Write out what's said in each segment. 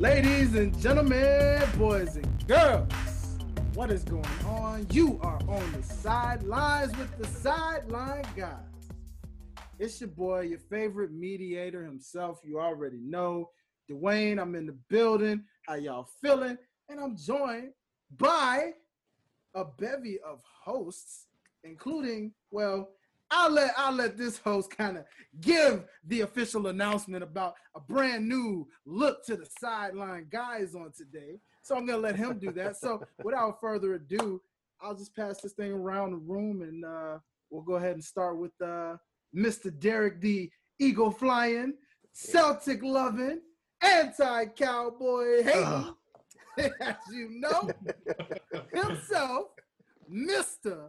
Ladies and gentlemen, boys and girls, what is going on? You are on the sidelines with the sideline guys. It's your boy, your favorite mediator himself. You already know, Dwayne. I'm in the building. How y'all feeling? And I'm joined by a bevy of hosts, including, well, I'll let this host kind of give the official announcement about a brand new look to the sideline guys on today. So I'm going to let him do that. So without further ado, I'll just pass this thing around the room, and we'll go ahead and start with Mr. Derek, the eagle flying, Celtic loving, anti-cowboy hating, as you know, himself, Mr.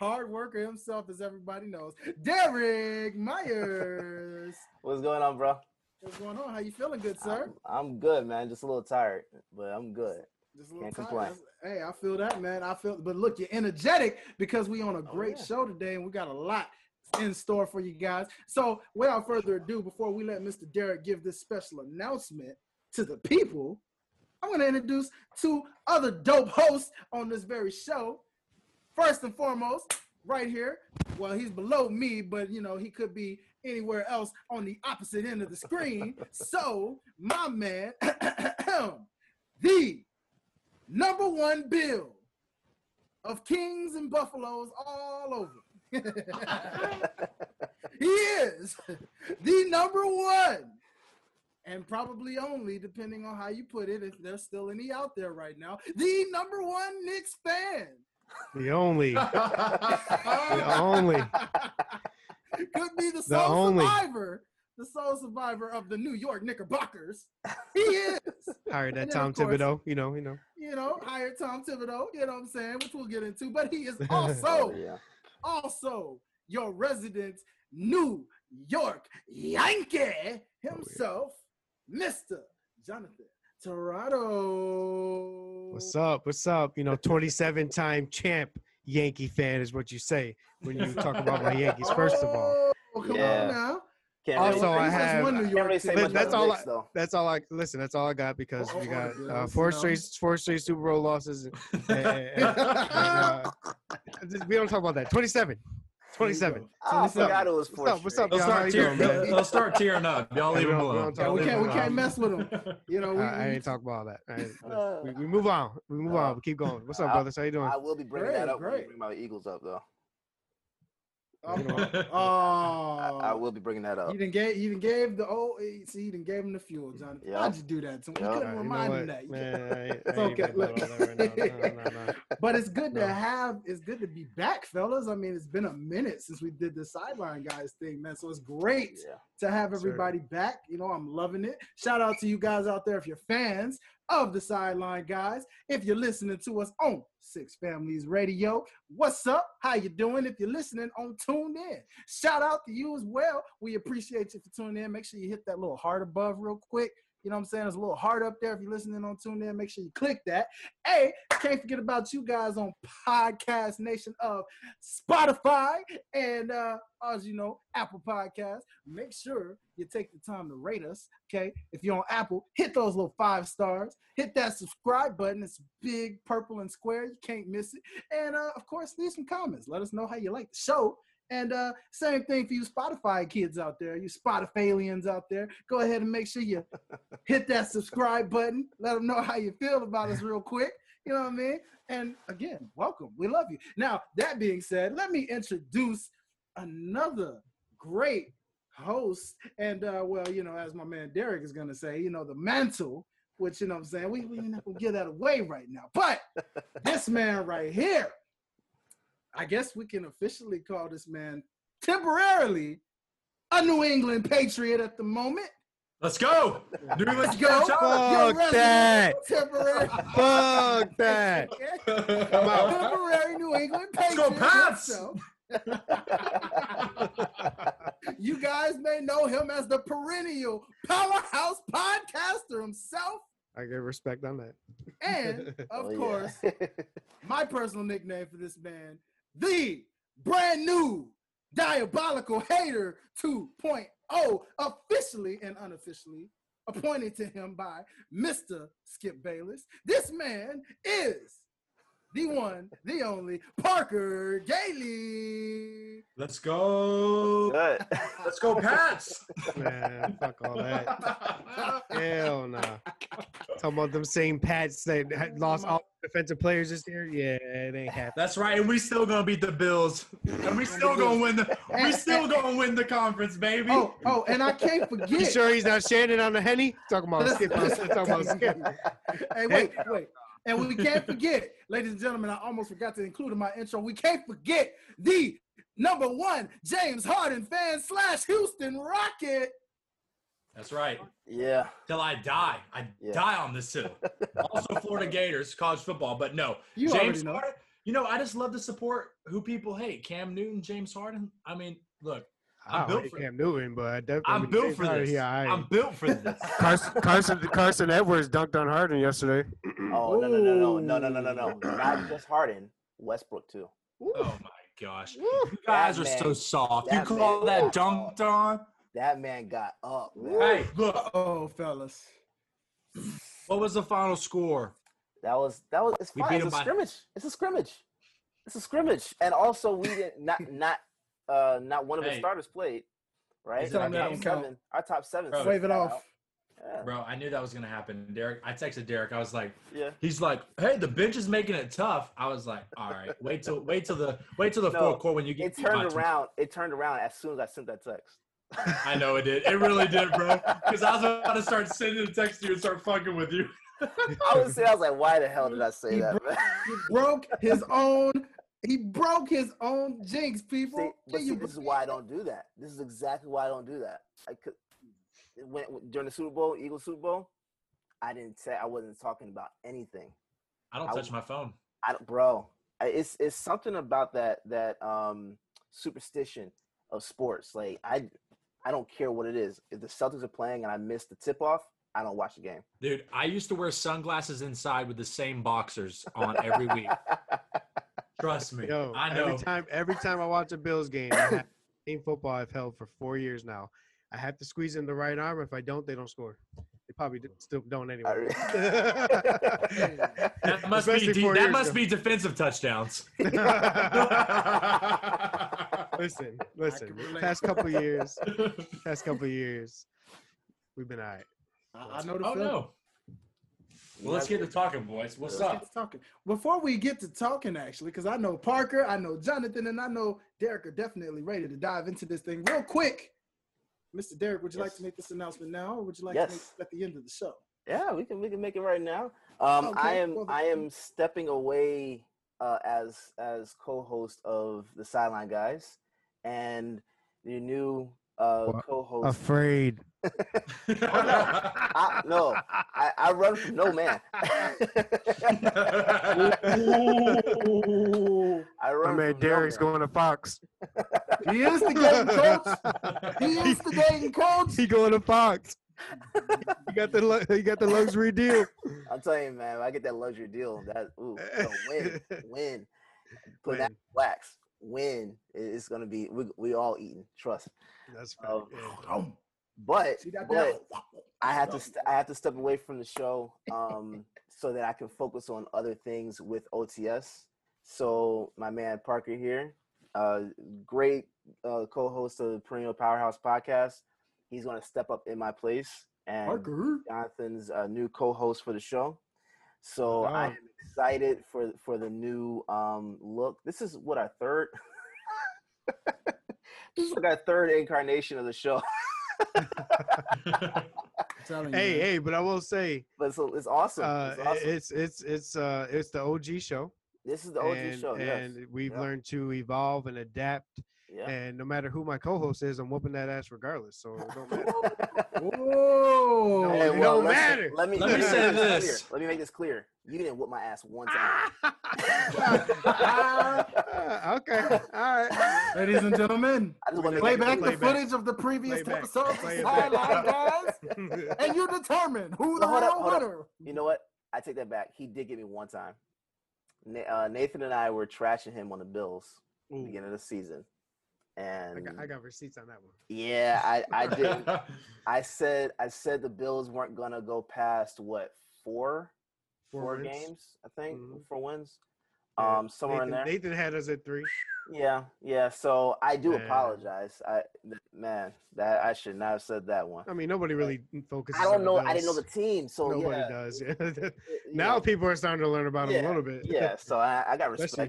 Hard worker himself, as everybody knows, Derek Myers. What's going on, bro? What's going on? How you feeling, good sir? I'm good, man. Just a little tired, but I'm good. Just a little Can't tired. Complain. Hey, I feel that, man. But look, you're energetic because we on a great show today, and we got a lot in store for you guys. So without further ado, before we let Mr. Derek give this special announcement to the people, I'm going to introduce two other dope hosts on this very show. First and foremost, right here, well, he's below me, but, you know, he could be anywhere else on the opposite end of the screen. So, my man, the number one bill of Kings and Buffaloes all over. He is the number one, and probably only, depending on how you put it, if there's still any out there right now, the number one Knicks fan. The only could be the sole survivor of the New York Knickerbockers. He is hired that Tom Thibodeau, hired Tom Thibodeau, you know what I'm saying, which we'll get into. But he is also also your resident New York Yankee himself, Mr. Jonathan. Toronto. What's up? 27-time champ Yankee fan is what you say when you talk about my Yankees, first of all. Oh, come on now. Can't also, really, I have – really that's all I got because we got four straight Super Bowl losses. We don't talk about that. 27. I forgot it was 4. What's up? They'll start tearing up. Y'all leave them alone. We can't mess with them. I ain't talk about that. We move on. We keep going. What's up, brothers? How you doing? I will be bringing that up. When you bring my Eagles up, though. I will be bringing that up. You done gave him the fuel, Jonathan. Yep. How'd you do that to him? You couldn't remind him that. Man, it's okay. But it's good to have. It's good to be back, fellas. I mean, it's been a minute since we did the sideline guys thing, man. So it's great to have everybody back. I'm loving it. Shout out to you guys out there if you're fans of the sideline guys. If you're listening to us on Six Families Radio, what's up? How you doing? If you're listening on TuneIn, shout out to you as well. We appreciate you for tuning in. Make sure you hit that little heart above real quick. You know what I'm saying? There's a little heart up there. If you're listening on TuneIn, make sure you click that. Hey, can't forget about you guys on Podcast Nation of Spotify and, as you know, Apple Podcasts. Make sure you take the time to rate us, okay? If you're on Apple, hit those little 5 stars. Hit that subscribe button. It's big, purple, and square. You can't miss it. And, of course, leave some comments. Let us know how you like the show. And same thing for you Spotify kids out there, you Spotifalians out there. Go ahead and make sure you hit that subscribe button. Let them know how you feel about us real quick. You know what I mean? And, again, welcome. We love you. Now, that being said, let me introduce another great host. And, as my man Derek is going to say, the mantle, which, you know what I'm saying, we're not going to give that away right now. But this man right here, I guess we can officially call this man temporarily a New England Patriot at the moment. Let's go. Let's go. Fuck that. Temporary. Fuck that. Temporary New England Patriot. Let's go, Pats. You guys may know him as the Perennial Powerhouse podcaster himself. I get respect on that. And, of course, my personal nickname for this man, the brand new Diabolical Hater 2.0, officially and unofficially, appointed to him by Mr. Skip Bayless. This man is the one, the only, Parker Gailey. Let's go. Good. Let's go, Pats. Man, fuck all that. Hell no. Nah. Talking about them same Pats that had lost all defensive players this year. Yeah, it ain't happening. That's right, and we still gonna beat the Bills, and we still gonna win the. We still gonna win the conference, baby. Oh, and I can't forget. You sure he's not Shannon on the Henny? Talking about Skip. Hey, wait. And we can't forget, ladies and gentlemen, I almost forgot to include in my intro, we can't forget the number one James Harden fan / Houston Rocket. That's right. Yeah. Till I die. I die on this hill. Also Florida Gators, college football, but no. You James Harden. You know, I just love to support who people hate. Cam Newton, James Harden. I mean, look. I'm built for this. Yeah, I'm built for this. Carson Edwards dunked on Harden yesterday. Oh, no. Not just Harden, Westbrook too. Oh my gosh. You guys are so soft. You call that dunked on? That man got up, man. Hey, look. Uh-oh, fellas. What was the final score? That was it's fine. It's a scrimmage. And also we did not one of the starters played, right? Our top seven. Bro, wave it off. Yeah. Bro, I knew that was going to happen. Derek, I texted Derek. I was like, yeah. He's like, hey, the bench is making it tough. I was like, all right, wait till the fourth quarter when you get. It turned around. It turned around as soon as I sent that text. I know it did. It really did, bro. Because I was about to start sending a text to you and start fucking with you. I was like, why the hell did I say that? He broke his own jinx, people. See, this is why I don't do that. This is exactly why I don't do that. During the Eagles Super Bowl, I wasn't talking about anything. I don't touch my phone. It's something about that superstition of sports. Like I don't care what it is. If the Celtics are playing and I miss the tip off, I don't watch the game. Dude, I used to wear sunglasses inside with the same boxers on every week. Trust me. Yo, I know. Every time I watch a Bills game, team football I've held for 4 years now, I have to squeeze in the right arm. If I don't, they don't score. They probably still don't anyway. That must be defensive touchdowns. Listen. Past couple years, we've been all right. I know the film. No. Well, let's get to talking, boys. What's up? Before we get to talking, actually, because I know Parker, I know Jonathan, and I know Derek are definitely ready to dive into this thing real quick. Mr. Derek, would you like to make this announcement now, or would you like to make it at the end of the show? Yeah, we can make it right now. Okay. I am stepping away as co-host of the Sideline Guys, and your new co-host. Afraid. I run from no man. Derek's going to Fox. He is the game coach. He going to Fox. You got the luxury deal. I'm telling you, man. If I get that luxury deal, that win. Put that wax. Win. It's gonna be. We all eating. Trust. That's right. But I have to step away from the show so that I can focus on other things with OTS. So my man Parker here, great co-host of the Perennial Powerhouse podcast. He's going to step up in my place and Parker. Jonathan's new co-host for the show. So wow. I am excited for the new look. This is our third. This is our third incarnation of the show. Hey, but I will say, it's awesome. It's the OG show. This is the OG show, and we've learned to evolve and adapt. Yeah. And no matter who my co-host is, I'm whooping that ass regardless. So it don't matter. Whoa! It don't matter. Let me say this. Clear. Let me make this clear. You didn't whoop my ass one time. Okay. All right. Ladies and gentlemen, I just want to play back the footage of the previous episode, guys, and you determine who the real winner. You know what? I take that back. He did get me one time. Nathan and I were trashing him on the Bills at the beginning of the season. And I got receipts on that one. Yeah, I did. I said the Bills weren't gonna go past what four games, I think, mm-hmm. 4 wins. Yeah. Somewhere Nathan, in there. Nathan had us at 3. Yeah. So I do apologize. I should not have said that one. I mean, nobody really focuses. I don't know. I didn't know the team, so nobody does. Yeah. Now people are starting to learn about them a little bit. Yeah. So I got respect. So,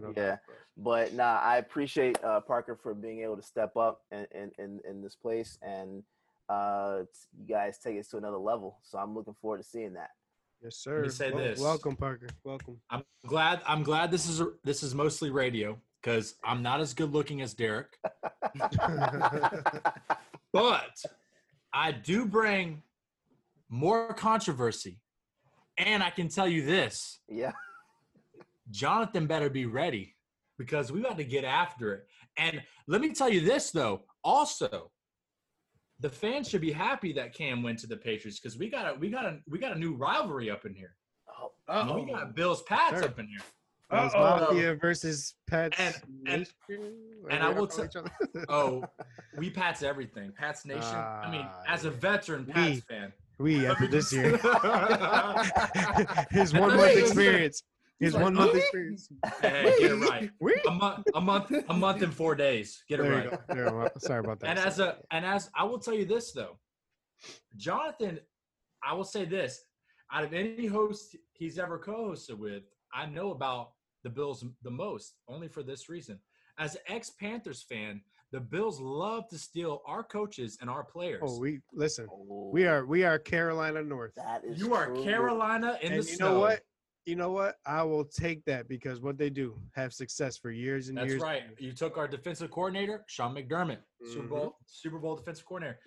no doubt. But I appreciate Parker for being able to step up in this place, and you guys take us to another level. So I'm looking forward to seeing that. Yes, sir. Let me say this. Welcome, Parker. Welcome. I'm glad this is mostly radio, because I'm not as good looking as Derek. But I do bring more controversy, and I can tell you this. Yeah. Jonathan better be ready, because we got to get after it. And let me tell you this, though. Also, the fans should be happy that Cam went to the Patriots, because we got a new rivalry up in here. Oh, we got Bills Pats up in here. Mafia versus Pats. And I will tell. We Pats everything. Pats Nation. I mean, as a veteran Pats fan, after this year, his 1 month experience. He's like, 1 month experience. Hey, get it right. A month and 4 days. Get it right. Sorry about that. And as I will tell you this, though, Jonathan, I will say this: out of any host he's ever co-hosted with, I know about the Bills the most, only for this reason. As an ex-Panthers fan, the Bills love to steal our coaches and our players. Oh, we listen. Oh. We are Carolina North. That is you true. Are Carolina in and the you snow. Know what? You know what? I will take that, because what they do have success for years and years. That's right. You took our defensive coordinator, Sean McDermott, mm-hmm. Super Bowl defensive coordinator.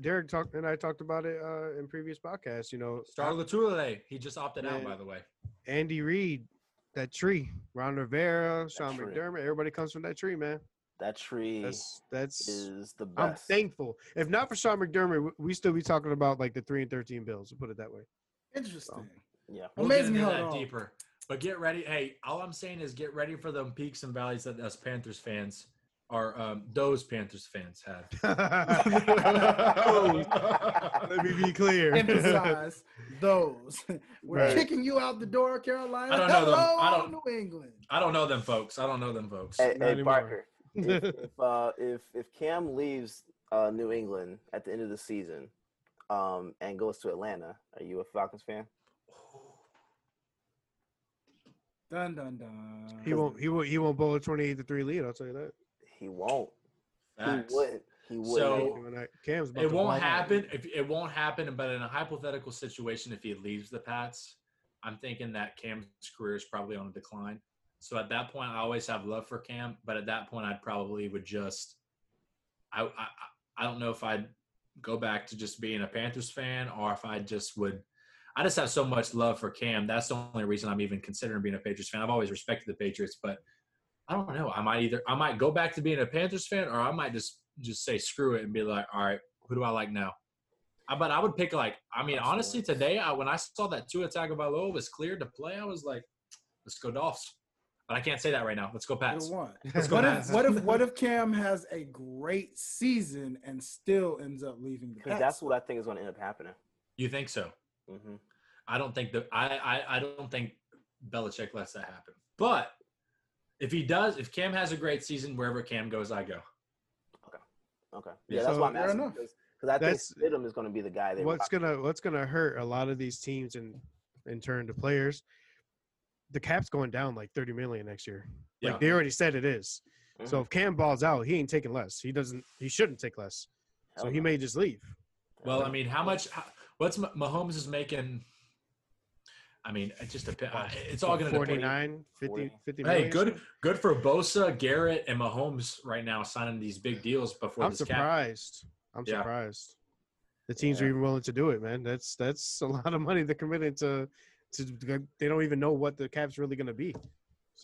Derek talked, and I talked about it in previous podcasts. You know, Star Latulele, he just opted out, by the way. Andy Reid, that tree. Ron Rivera, Sean McDermott, everybody comes from that tree, man. That tree is the best. I'm thankful. If not for Sean McDermott, we still be talking about like the 3-13 Bills. We'll put it that way. Interesting. Yeah, we'll get into that deeper. But get ready. Hey, all I'm saying is get ready for the peaks and valleys that us Panthers fans are. Those Panthers fans have. Let me be clear. Emphasize those. We're kicking you out the door, Carolina. I don't know them. New England. I don't know them, folks. Hey Parker, if Cam leaves New England at the end of the season, and goes to Atlanta, are you a Falcons fan? Dun dun dun. He won't bowl a 28-3 lead. I'll tell you that. He won't. Facts. He wouldn't. So it won't happen. It won't happen. But in a hypothetical situation, if he leaves the Pats, I'm thinking that Cam's career is probably on a decline. So at that point, I always have love for Cam. But at that point, I probably would just. I don't know if I'd go back to just being a Panthers fan, or if I just would. I just have so much love for Cam. That's the only reason I'm even considering being a Patriots fan. I've always respected the Patriots, but I don't know. I might go back to being a Panthers fan, or I might just say screw it and be like, all right, who do I like now? But I would pick honestly, today when I saw that Tua Tagovailoa was cleared to play, I was like, let's go Dolphs. But I can't say that right now. Let's go Pats. Let's go Pats. What if Cam has a great season and still ends up leaving the Pats? That's what I think is going to end up happening. You think so? Mm-hmm. I don't think Belichick lets that happen. But if he does, if Cam has a great season, wherever Cam goes, I go. Okay. Yeah, that's why I'm asking, because I think Stidham is going to be the guy. What's gonna hurt a lot of these teams and in turn to players? The cap's going down like $30 million next year. Yeah. Like they already said it is. Mm-hmm. So if Cam balls out, he ain't taking less. He shouldn't take less. So he may just leave. Well, I mean, how much? What's Mahomes is making? I mean, it just depends. It's all going to depend. 49, 50 million. Hey, good for Bosa, Garrett, and Mahomes right now signing these big deals before. I'm surprised. The teams are even willing to do it, man. That's a lot of money they're committed to. They don't even know what the cap's really going to be. So.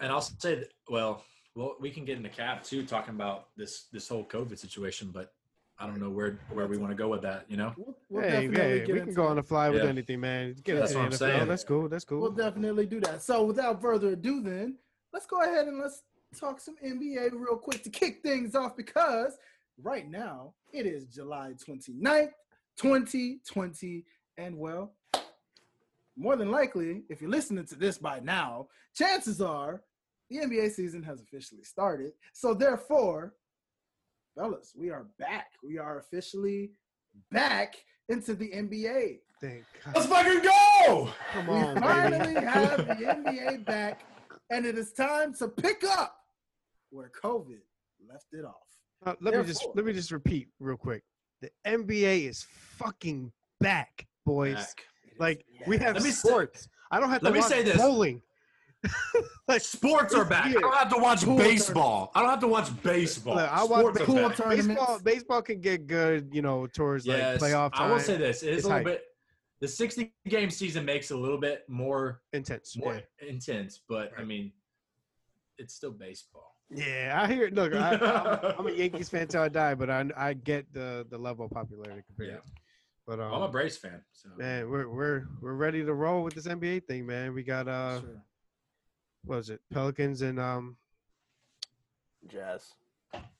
And I'll say, we can get in the cap too, talking about this whole COVID situation, but. I don't know where we want to go with that, you know? We can go on the fly with anything, man. That's what I'm saying. That's cool. We'll definitely do that. So without further ado then, let's go ahead and let's talk some NBA real quick to kick things off, because right now it is July 29th, 2020, and well, more than likely, if you're listening to this by now, chances are the NBA season has officially started. So therefore, fellas, we are back. We are officially back into the NBA. Thank God. Let's fucking go! Come on, we finally have the NBA back, and it is time to pick up where COVID left it off. Let me just repeat real quick. The NBA is fucking back, boys. We have sports. I don't have to watch bowling. Like, sports are back. I don't have to watch baseball. Look, I watch pool tournaments. Baseball can get good, towards like playoff time. I will say this: it's a little bit. The 60-game season makes it a little bit more intense. But I mean, it's still baseball. Yeah, I hear it. Look, I'm a Yankees fan till I die, but I get the level of popularity compared. Yeah. But I'm a Braves fan. So. Man, we're ready to roll with this NBA thing, man. We got what was it? Pelicans and Jazz.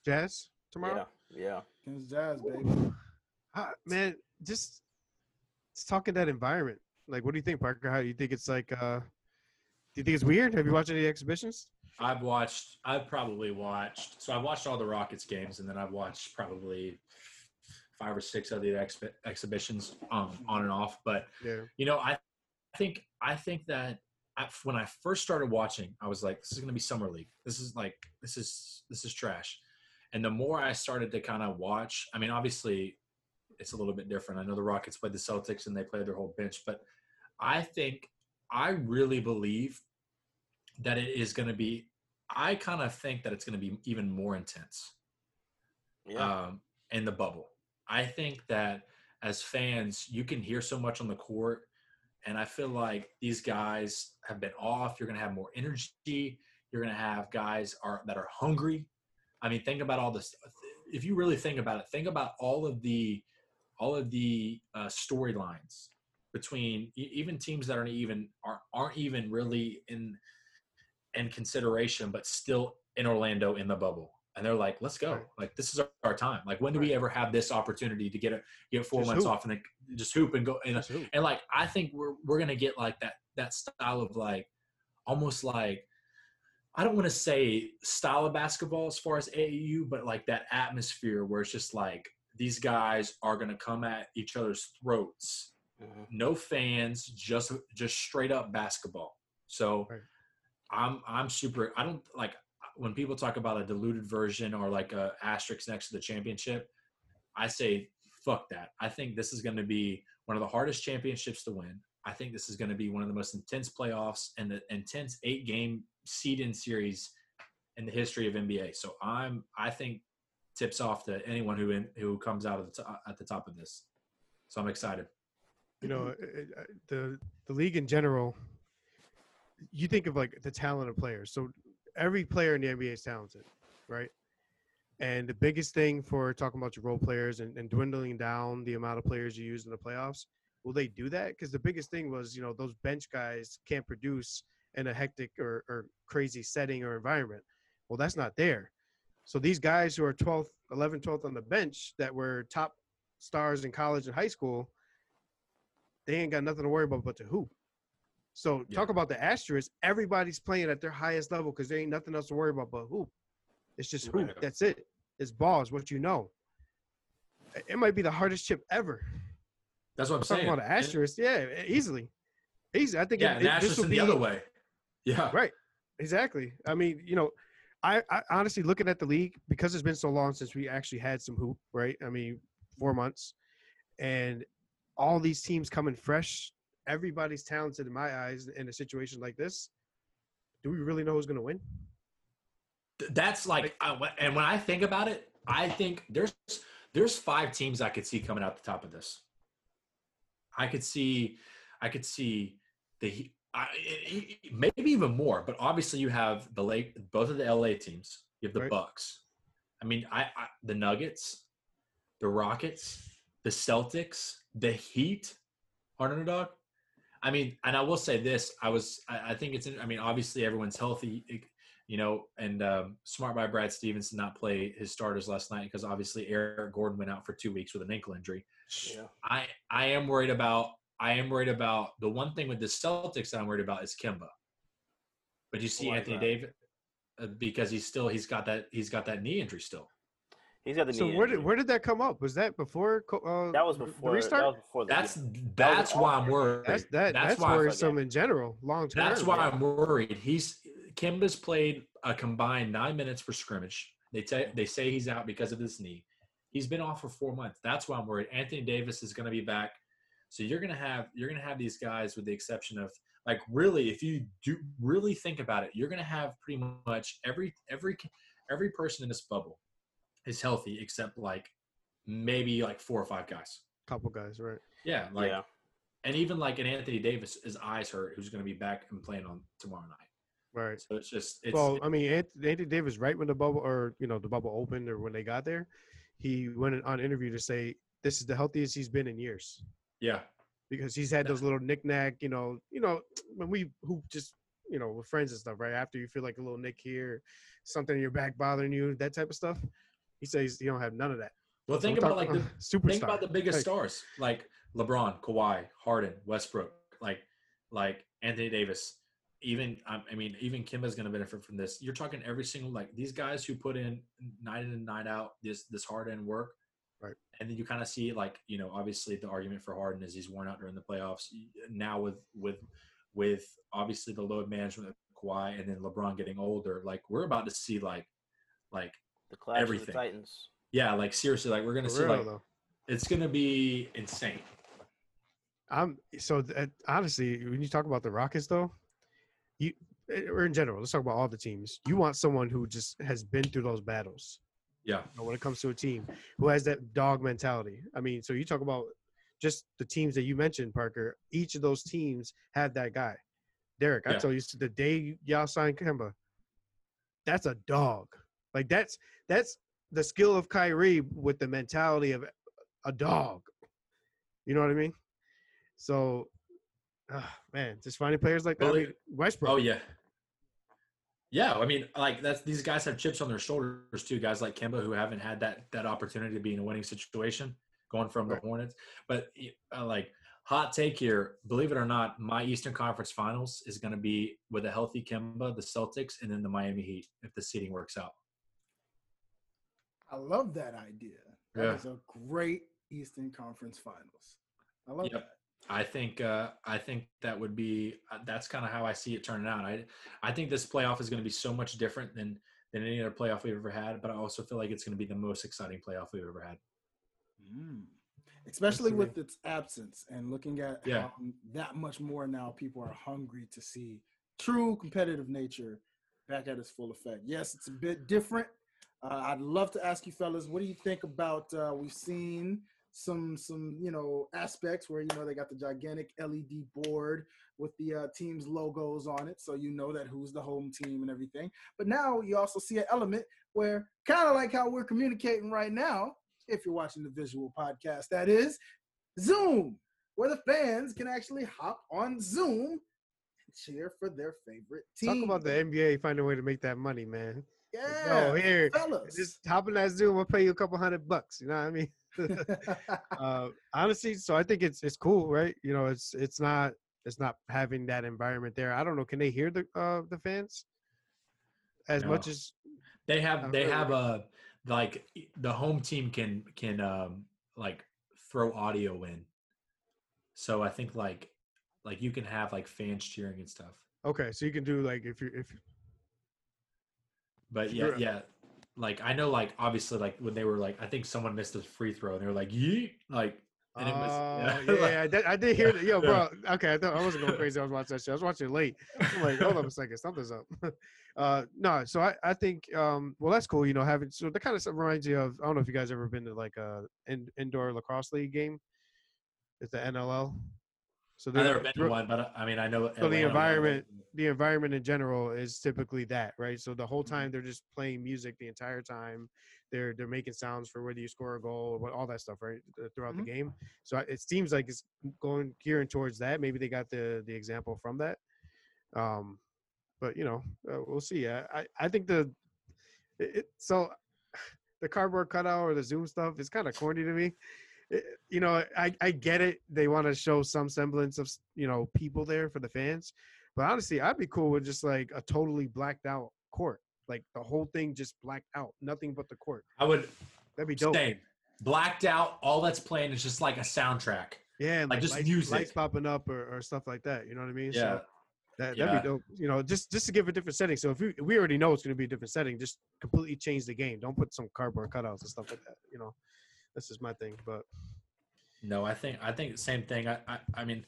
Jazz tomorrow. Yeah, it's Jazz, baby. Man, just talking that environment. Like, what do you think, Parker? How do you think it's like? Do you think it's weird? Have you watched any exhibitions? I watched all the Rockets games, and then I've watched probably 5 or 6 other exhibitions on and off. But, I think that when I first started watching, I was like, this is going to be Summer League. This is trash. And the more I started to kind of watch, I mean, obviously it's a little bit different. I know the Rockets played the Celtics and they played their whole bench, but I really believe that it is going to be, I kind of think that it's going to be even more intense in the bubble. I think that as fans, you can hear so much on the court, and I feel like these guys have been off. You're going to have more energy. You're going to have guys that are hungry. I mean, think about all this. If you really think about it, think about all of the storylines between even teams that aren't even really in consideration, but still in Orlando in the bubble. And they're like, let's go. Right. Like, this is our time. Like, when do we ever have this opportunity to get 4 months off and then just hoop and go? And like, I think we're going to get like that style of like, almost like, I don't want to say style of basketball as far as AAU, but like that atmosphere where it's just like, these guys are going to come at each other's throats. Mm-hmm. No fans, just straight up basketball. So I'm super, I don't like, when people talk about a diluted version or like a asterisk next to the championship, I say, fuck that. I think this is going to be one of the hardest championships to win. I think this is going to be one of the most intense playoffs and the intense 8-game seed-in series in the history of NBA. So I think tips off to anyone who comes out at the top of this. So I'm excited. The league in general, you think of like the talent of players. So every player in the NBA is talented, right? And the biggest thing for talking about your role players and dwindling down the amount of players you use in the playoffs, will they do that? Because the biggest thing was, those bench guys can't produce in a hectic or crazy setting or environment. Well, that's not there. So these guys who are 12th, 11th, 12th on the bench that were top stars in college and high school, they ain't got nothing to worry about but to hoop. So talk about the asterisk. Everybody's playing at their highest level because there ain't nothing else to worry about but hoop. It's just hoop. Right. That's it. It's balls. What you know. It might be the hardest chip ever. That's what I'm saying. Talking about the asterisk, easily. I think asterisk this will be the other way. Yeah. Right. Exactly. I mean, I honestly looking at the league because it's been so long since we actually had some hoop. Right. I mean, 4 months, and all these teams coming fresh. Everybody's talented in my eyes in a situation like this. Do we really know who's going to win? That's and when I think about it, I think there's 5 teams I could see coming out the top of this. I could see maybe even more, but obviously you have both of the LA teams. You have the Bucks. I mean, I the Nuggets, the Rockets, the Celtics, the Heat, are underdog. I mean, and I will say this, I think it's obviously everyone's healthy. you know, and smart by Brad Stevens to not play his starters last night because obviously Eric Gordon went out for 2 weeks with an ankle injury. Yeah. I am worried about the one thing with the Celtics that I'm worried about is Kemba. But you see Anthony Davis because he's got that knee injury still. He's got the knee. So where did that come up? Was that before? That was before the restart. That was before that's why I'm worried. That's why worrisome in general, long term. That's why I'm worried. Kemba's played a combined 9 minutes for scrimmage. They say he's out because of his knee. He's been off for 4 months. That's why I'm worried. Anthony Davis is going to be back. So you're gonna have these guys, with the exception of, like, really, if you do really think about it, you're gonna have pretty much every person in this bubble is healthy except maybe 4 or 5 guys. Couple guys, right? Yeah, and even an Anthony Davis, his eyes hurt, who's gonna be back and playing on tomorrow night. Right. So it's just Anthony Davis, right when the bubble the bubble opened or when they got there, he went on an interview to say this is the healthiest he's been in years. Yeah, because he's had those little knick-knack, when we hoop just, with friends and stuff, right? After you feel like a little nick here, something in your back bothering you, that type of stuff. He says you don't have none of that. Well, so think about the biggest stars like LeBron, Kawhi, Harden, Westbrook, like Anthony Davis. Even Kemba's going to benefit from this. You're talking every single these guys who put in night in and night out this hard end work. Right. And then you kind of see, obviously the argument for Harden is he's worn out during the playoffs. Now with obviously the load management of Kawhi and then LeBron getting older, we're about to see the clash everything. Of the Titans. Yeah, seriously, we're gonna see it's gonna be insane. Honestly, when you talk about the Rockets though, or in general, let's talk about all the teams. You want someone who just has been through those battles. Yeah. When it comes to a team who has that dog mentality. So you talk about just the teams that you mentioned, Parker. Each of those teams had that guy. Derek, I tell you, the day y'all signed Kemba, that's a dog. That's the skill of Kyrie with the mentality of a dog. You know what I mean? So, just finding players like that. Westbrook. Oh, yeah. Yeah, these guys have chips on their shoulders too. Guys like Kemba who haven't had that opportunity to be in a winning situation, going from the Hornets. But hot take here, believe it or not, my Eastern Conference Finals is going to be with a healthy Kemba, the Celtics, and then the Miami Heat if the seeding works out. I love that idea. That is a great Eastern Conference Finals. I love that. I think that would be – that's kind of how I see it turning out. I think this playoff is going to be so much different than any other playoff we've ever had, but I also feel like it's going to be the most exciting playoff we've ever had. Mm. Especially with its absence and looking at how that much more now people are hungry to see true competitive nature back at its full effect. Yes, it's a bit different. I'd love to ask you fellas, what do you think about we've seen – some aspects where they got the gigantic LED board with the team's logos on it, so that who's the home team and everything. But now you also see an element where, kind of like how we're communicating right now, if you're watching the visual podcast, that is Zoom, where the fans can actually hop on Zoom and cheer for their favorite team. Talk about the NBA find a way to make that money, man. Yeah, here, fellas, just hop on that Zoom. We'll pay you a couple $100. You know what I mean? Honestly, so I think it's cool, right? It's not having that environment there. I don't know. Can they hear the fans as much as they have? They have the home team can throw audio in. So I think you can have fans cheering and stuff. Okay, so you can do if you're. I know, obviously, when they were, I think someone missed a free throw, and they were yeet, and it was. I did hear that. Yo, bro, okay, I thought I wasn't going crazy. I was watching that shit. I was watching it late. I'm hold on a second, something's up. No, so I think, that's cool, having, so that kind of reminds you of, I don't know if you guys ever been to, a indoor lacrosse league game. It's the NLL. So I've never been to one, but I know. So the environment in general is typically that, right? So the whole time they're just playing music the entire time. They're making sounds for whether you score a goal or what, all that stuff, right? Throughout the game. So it seems like it's gearing towards that. Maybe they got the example from that. But, you know, we'll see. I think the cardboard cutout or the Zoom stuff is kind of corny to me. You know, I get it. They want to show some semblance of, you know, people there for the fans. But honestly, I'd be cool with just like a totally blacked out court. Like the whole thing just blacked out. Nothing but the court. I would. That'd be dope. Same. Blacked out. All that's playing is just like a soundtrack. Yeah. And like just lights, music. Lights popping up or stuff like that. You know what I mean? Yeah. So that'd be dope. You know, just to give a different setting. So if we already know it's going to be a different setting, just completely change the game. Don't put some cardboard cutouts and stuff like that. You know, this is my thing. But no, I think the same thing. I mean,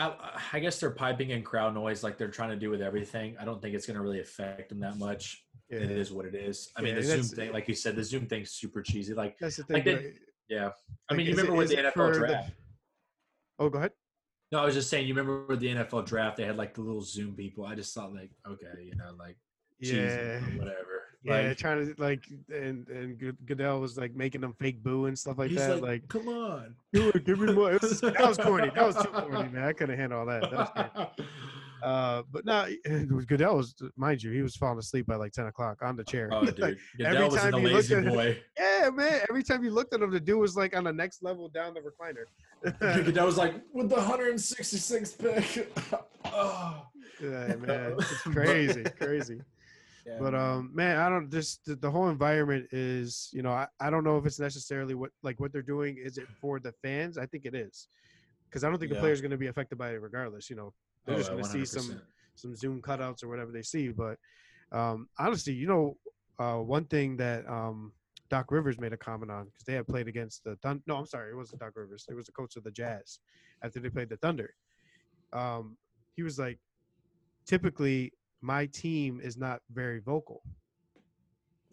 I guess they're piping in crowd noise like they're trying to do with everything. I don't think it's going to really affect them that much. Yeah. It is what it is. I mean, the Zoom thing, like you said, the Zoom thing's super cheesy. Like that's the thing. Like they, yeah. I mean, you remember with the NFL draft. Oh, go ahead. No, I was just saying, you remember with the NFL draft, they had like the little Zoom people. I just thought like, okay, you know, like, yeah, or whatever. Yeah, like, trying to like, and Goodell was like making them fake boo and stuff like that. Like, come on, dude, give me more. That was corny. That was too corny, man. I couldn't handle all that. That was corny. But no, Goodell was, mind you, he was falling asleep by like 10 o'clock on the chair. Oh, dude, like, Goodell was the lazy boy. Yeah, man. Every time you looked at him, the dude was like on the next level down the recliner. Goodell was like with the 166th pick. Oh, yeah, man, it's crazy. Yeah, but man, I don't just the whole environment is, you know, I don't know if it's necessarily what they're doing. Is it for the fans? I think it is, because I don't think the players are going to be affected by it regardless. You know, they're just going to see some Zoom cutouts or whatever they see. But honestly, you know, one thing that Doc Rivers made a comment on, because they had played against the Thunder. No, I'm sorry, it wasn't Doc Rivers. It was the coach of the Jazz after they played the Thunder. He was like, typically, my team is not very vocal.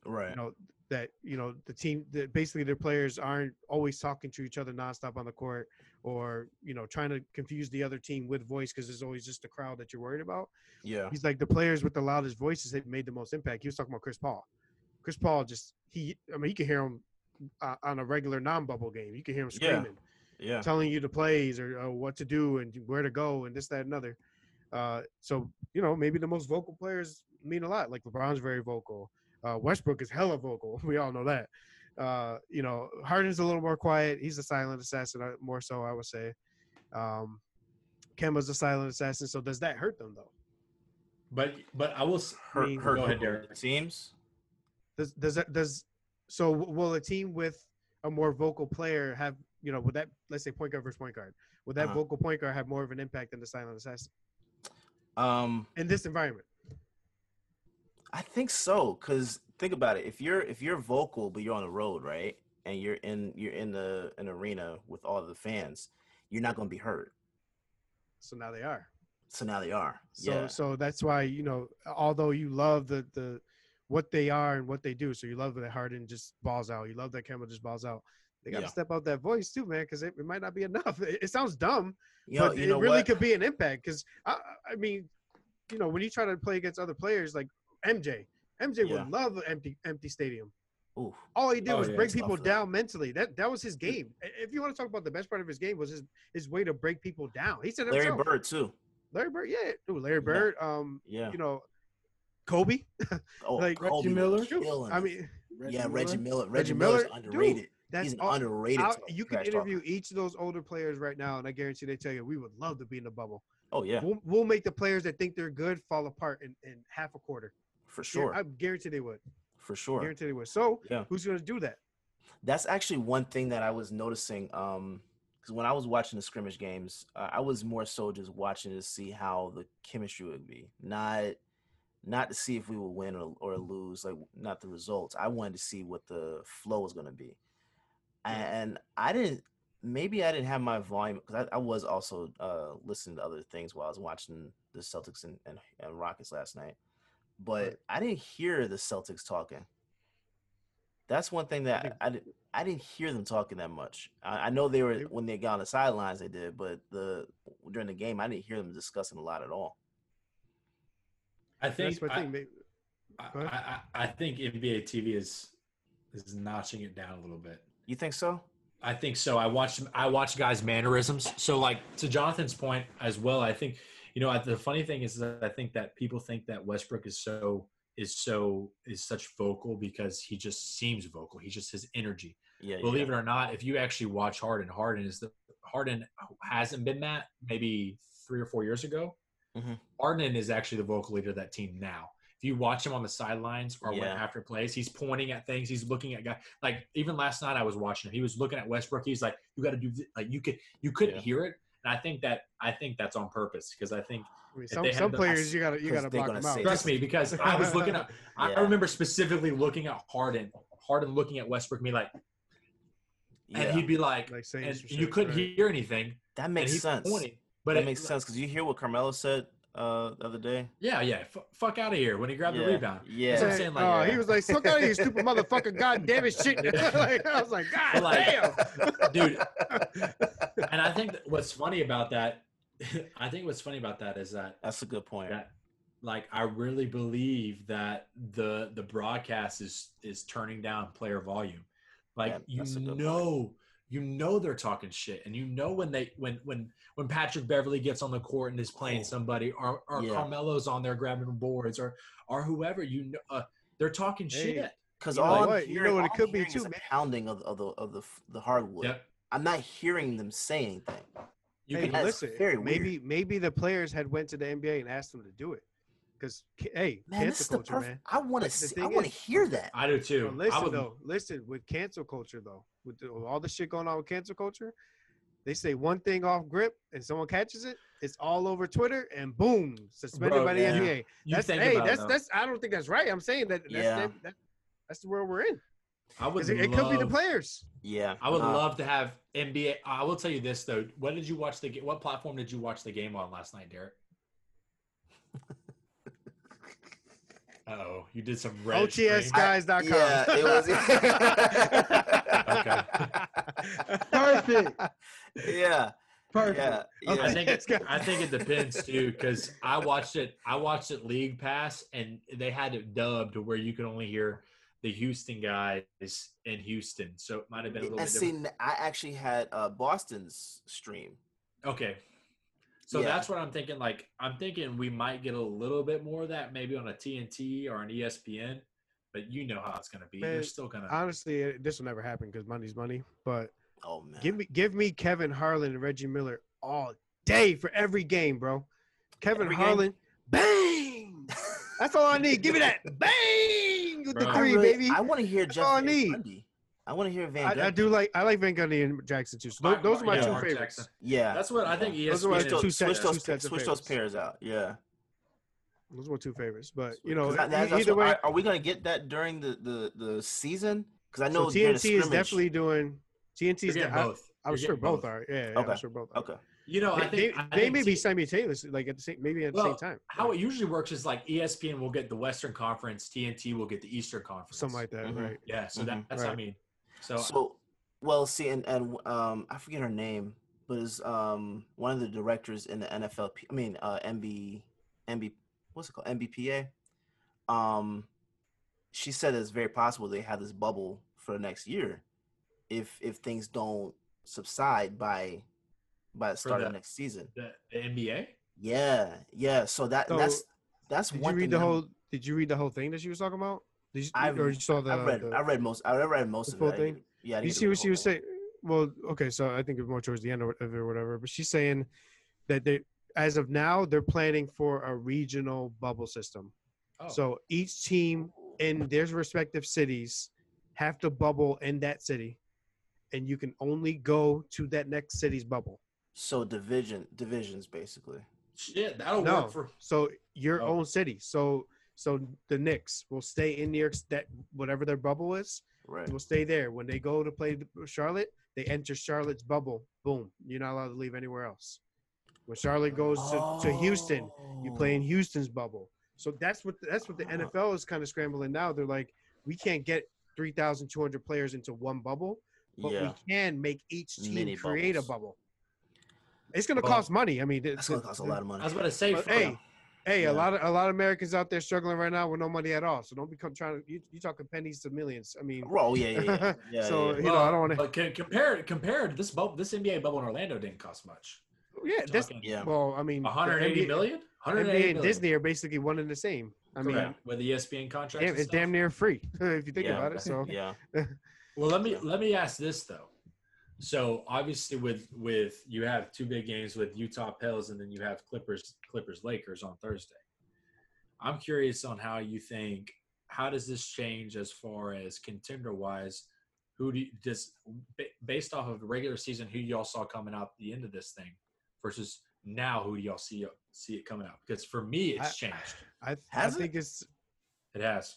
Right. You know, that, you know, the team, that basically their players aren't always talking to each other nonstop on the court, or, you know, trying to confuse the other team with voice, because there's always just the crowd that you're worried about. Yeah. He's like, the players with the loudest voices have made the most impact. He was talking about Chris Paul. Chris Paul just, he can hear him on a regular non-bubble game. You can hear him screaming. Yeah. Telling you the plays or what to do and where to go and this, that, and another. So, you know, maybe the most vocal players mean a lot. Like LeBron's very vocal. Westbrook is hella vocal. We all know that. You know, Harden's a little more quiet. He's a silent assassin, more so, I would say. Kemba's a silent assassin. So does that hurt them, though? But I will hurt. Go ahead, Derek. Teams? So will a team with a more vocal player have, you know, would that, let's say point guard versus point guard, would that vocal point guard have more of an impact than the silent assassin? In this environment, I think so. Cause think about it: if you're vocal, but you're on the road, right, and you're in an arena with all the fans, you're not going to be heard. So now they are. Yeah. So that's why, you know, although you love the what they are and what they do, so you love that Harden just balls out, you love that Kemba just balls out. They got to step out that voice too, man, because it might not be enough. It sounds dumb, but it really could be an impact. Because, I mean, you know, when you try to play against other players, like MJ would love an empty stadium. Oof. All he did was break people down mentally. That was his game. If you want to talk about the best part of his game was his way to break people down. He said himself. Larry Bird, too. Larry Bird, yeah. Dude, Larry Bird, you know, Kobe. Like Reggie Miller. I mean, Reggie Miller. Reggie Miller's underrated. Dude. That's He's underrated. You can interview each of those older players right now, and I guarantee they tell you, we would love to be in the bubble. Oh, yeah. We'll make the players that think they're good fall apart in half a quarter. For sure. Yeah, I guarantee they would. For sure. Guarantee they would. So who's going to do that? That's actually one thing that I was noticing. Because when I was watching the scrimmage games, I was more so just watching to see how the chemistry would be. Not to see if we would win or lose, like not the results. I wanted to see what the flow was going to be. And I didn't have my volume, because I was also listening to other things while I was watching the Celtics and Rockets last night. But I didn't hear the Celtics talking. That's one thing that I didn't hear them talking that much. I know they were, when they got on the sidelines, they did. But during the game, I didn't hear them discussing a lot at all. I think I think NBA TV is notching it down a little bit. You think so? I think so. I watched guys' mannerisms. So, like, to Jonathan's point as well, I think You know, the funny thing is that I think that people think that Westbrook is such vocal because he just seems vocal. He just has energy. Yeah, believe it or not, if you actually watch Harden, Harden hasn't been that maybe 3 or 4 years ago. Mm-hmm. Harden is actually the vocal leader of that team now. If you watch him on the sidelines or after plays, he's pointing at things. He's looking at guys. Like even last night, I was watching him. He was looking at Westbrook. He's like, "You got to do this." Like you couldn't hear it. And I think that's on purpose because I think some players you gotta block them out. Trust me, because I was looking at. I remember specifically looking at Harden looking at Westbrook, me like. Yeah. And he'd be like and you couldn't hear anything. That makes sense. Pointing, but it makes sense because you hear what Carmelo said the other day. Yeah. Fuck out of here when he grabbed the rebound. Yeah. So I'm saying, he was like, fuck out of here, stupid motherfucker. God damn it, shit. Like, I was like, God damn. Dude. And I think what's funny about that is that – that's a good point. That, I really believe that the broadcast is turning down player volume. You know they're talking shit, and you know when Patrick Beverly gets on the court and is playing somebody, or Carmelo's on there grabbing boards, or whoever, they're talking shit. Because what it could be too, pounding of the hardwood. Yep. I'm not hearing them say anything. Listen. Maybe the players had went to the NBA and asked them to do it. Because, cancel culture, man. I want to hear that. I do, too. But listen, with cancel culture, though, with all the shit going on with cancel culture, they say one thing off grip and someone catches it, it's all over Twitter, and boom, suspended by the NBA. I don't think that's right. I'm saying that's the world we're in. It could be the players. Yeah. I would love to have NBA. I will tell you this, though. What platform did you watch the game on last night, Derek? Uh-oh, you did some red. OTSguys.com. Yeah, it was. Okay. Perfect. Yeah. Perfect. Yeah. I think it depends too, because I watched it League Pass, and they had it dubbed to where you could only hear the Houston guys in Houston, so it might have been a little bit different. I actually had Boston's stream. Okay. So that's what I'm thinking. I'm thinking we might get a little bit more of that, maybe on a TNT or an ESPN. But you know how it's going to be. They're still going to. Honestly, this will never happen because money's money. But give me Kevin Harlan and Reggie Miller all day for every game, bro. Bang! That's all I need. Give me that bang with the three, baby. I want to hear Jeff Van Gundy. I want to hear Van Gundy. I like Van Gundy and Jackson too. Those are my two favorites. Jackson. Yeah. That's what I think ESPN is. Switch those pairs out. Yeah. Those were two favorites. But, you know, either way. Are we going to get that during the season? Because I know TNT is definitely doing – TNT is both. I'm sure both are. Yeah, okay. I'm sure both are. Okay. You know, I think they may be simultaneous, at the same time. How it usually works is ESPN will get the Western Conference, TNT will get the Eastern Conference. Something like that, right? Yeah, so that's what I mean. I forget her name, but it's one of the directors in the NFL. I mean, NBPA. She said it's very possible they have this bubble for the next year, if things don't subside by the start of next season. The NBA. Yeah. So that's one thing. Did you read the whole thing that she was talking about? I read most of it. Yeah. You see what she was saying? Well, okay. So I think it's more towards the end of it or whatever, but she's saying that as of now, they're planning for a regional bubble system. Oh. So each team in their respective cities have to bubble in that city, and you can only go to that next city's bubble. So divisions basically. Yeah. That'll work for. So your own city. So the Knicks will stay in New York, that whatever their bubble is, will stay there. When they go to play Charlotte, they enter Charlotte's bubble. Boom. You're not allowed to leave anywhere else. When Charlotte goes to Houston, you play in Houston's bubble. So that's what the NFL is kind of scrambling now. They're like, we can't get 3,200 players into one bubble, but we can make each team create a bubble. It's going to cost money. I mean, that's going to cost a lot of money. I was about to say, a lot of Americans out there struggling right now with no money at all. So don't become trying to. You talking pennies to millions. I mean, so I don't want to. But compare it. This NBA bubble in Orlando didn't cost much. Well, I mean, 180 million? NBA and Disney are basically one and the same. I mean, with the ESPN contract, it's damn near free if you think about it. So well, let me ask this though. So obviously, with you have two big games with Utah Pels, and then you have Clippers Lakers on Thursday. I'm curious on how you think. How does this change as far as contender wise? Who do you, based off of the regular season? Who y'all saw coming out at the end of this thing versus now? Who do y'all see it coming out? Because for me, it's changed. I think it has.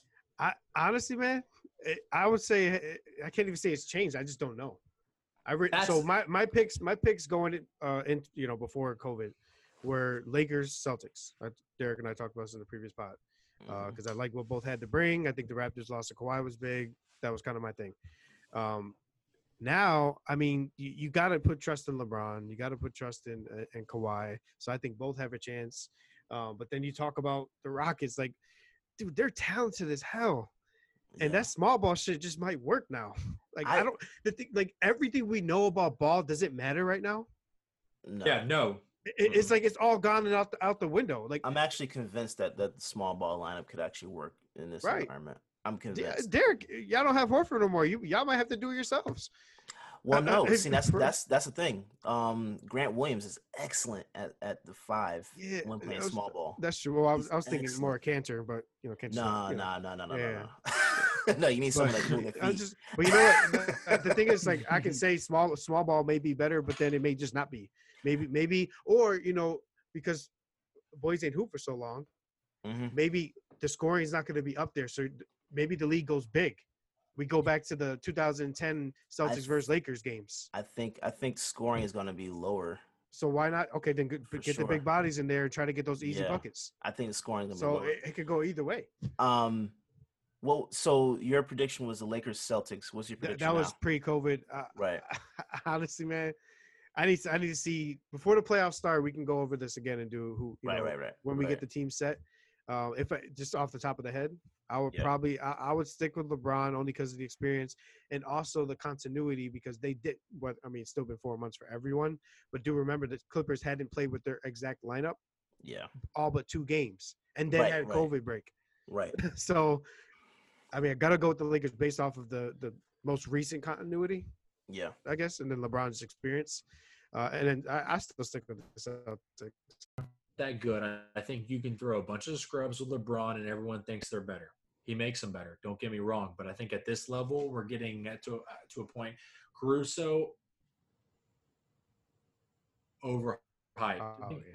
Honestly, man, I would say I can't even say it's changed. I just don't know. So my picks going in, before COVID were Lakers, Celtics. Derek and I talked about this in the previous pod because I like what both had to bring. I think the Raptors loss to Kawhi was big. That was kind of my thing. Now, I mean, you got to put trust in LeBron. You got to put trust in Kawhi. So I think both have a chance. But then you talk about the Rockets. Like, dude, they're talented as hell. And that small ball shit just might work now. Like, everything we know about ball doesn't matter right now. No. Yeah, no. It's like it's all gone and out the window. Like, I'm actually convinced that the small ball lineup could actually work in this environment. I'm convinced. Derek, y'all don't have Horford no more. Y'all might have to do it yourselves. Well, no. See, that's the thing. Grant Williams is excellent at the five when playing small ball. That's true. Well, I was thinking more of Cantor, but Cantor. No. No, you need someone like moving the feet. But you know what? The thing is, like, I can say small ball may be better, but then it may just not be. Maybe, or because boys ain't hoop for so long. Mm-hmm. Maybe the scoring is not going to be up there, so maybe the league goes big. We go back to the 2010 Celtics versus Lakers games. I think scoring is going to be lower. So why not? Okay, then get the big bodies in there and try to get those easy buckets. I think the scoring is going to be lower. So it could go either way. Well, so your prediction was the Lakers Celtics. What's your prediction? That was pre-COVID, right? Honestly, man, I need to see before the playoffs start. We can go over this again and do who. Right. When we get the team set, if I just off the top of the head. I would probably – I would stick with LeBron only because of the experience and also the continuity because they did – it's still been 4 months for everyone. But do remember that Clippers hadn't played with their exact lineup all but two games and then had a COVID break. Right. So, I got to go with the Lakers based off of the most recent continuity. Yeah. I guess, and then LeBron's experience. And then I still stick with the Celtics. That good. I think you can throw a bunch of scrubs with LeBron and everyone thinks they're better. He makes them better. Don't get me wrong, but I think at this level, we're getting to a point. Caruso overhyped,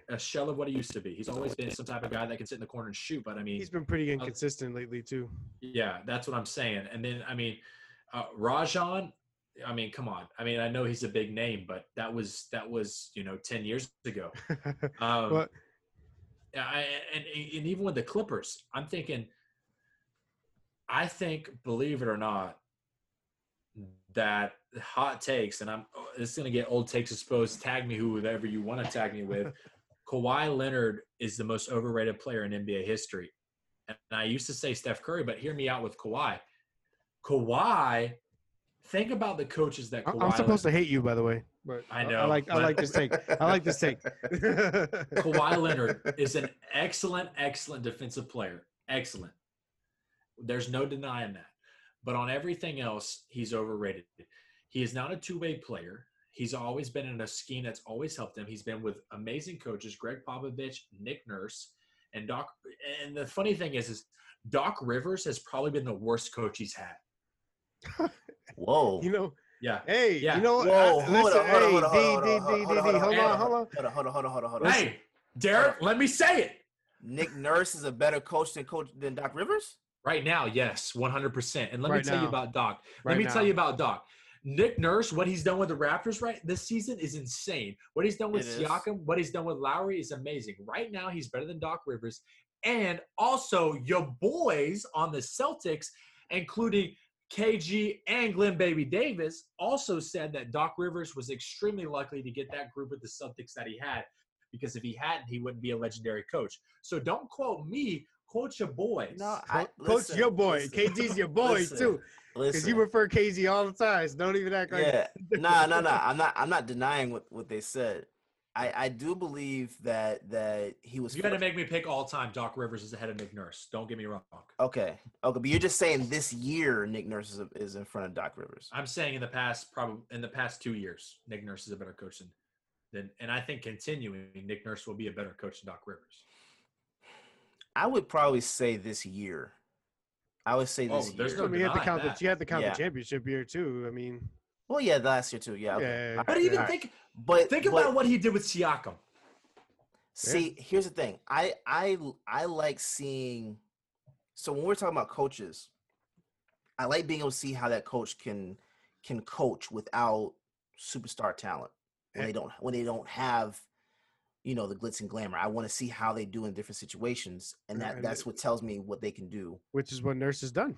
a shell of what he used to be. He's always been some type of guy that can sit in the corner and shoot, but he's been pretty inconsistent lately too. Yeah, that's what I'm saying. And then Rajon. Come on. I know he's a big name, but that was 10 years ago. And even with the Clippers, I'm thinking. I think, believe it or not, that hot takes, and it's going to get old takes exposed. Tag me whoever you want to tag me with. Kawhi Leonard is the most overrated player in NBA history. And I used to say Steph Curry, but hear me out with Kawhi. Kawhi, think about the coaches that Kawhi – I'm supposed to hate you, by the way. But I know. I like this take. Kawhi Leonard is an excellent defensive player. Excellent. There's no denying that. But on everything else, he's overrated. He is not a two-way player. He's always been in a scheme that's always helped him. He's been with amazing coaches, Greg Popovich, Nick Nurse, and Doc. And the funny thing is Doc Rivers has probably been the worst coach he's had. Whoa. Yeah. Hey, Hold on. Hey, Derek, let me say it. Nick Nurse is a better coach than Doc Rivers? Right now, yes, 100%. And let me tell you about Doc. Nick Nurse, what he's done with the Raptors this season is insane. What he's done with Siakam, what he's done with Lowry is amazing. Right now, he's better than Doc Rivers. And also, your boys on the Celtics, including KG and Glenn Baby Davis, also said that Doc Rivers was extremely lucky to get that group with the Celtics that he had. Because if he hadn't, he wouldn't be a legendary coach. So don't quote me. Coach your boys. No, coach your boy. KG's your boy too. Because you refer KG all the time. So don't even act like that. I'm not denying what they said. I do believe that he was. You're going to make me pick all time. Doc Rivers is ahead of Nick Nurse. Don't get me wrong. Okay, but you're just saying this year Nick Nurse is in front of Doc Rivers. I'm saying in the past 2 years, Nick Nurse is a better coach than and I think continuing, Nick Nurse will be a better coach than Doc Rivers. I would probably say this year. I would say this year. No, I mean, you had to count the championship year too. I mean. Well, yeah, last year too. Yeah, okay. But think about what he did with Siakam. See, here's the thing. I like seeing. So when we're talking about coaches, I like being able to see how that coach can coach without superstar talent when they don't have, you know, the glitz and glamour. I want to see how they do in different situations, and that's what tells me what they can do. Which is what Nurse has done.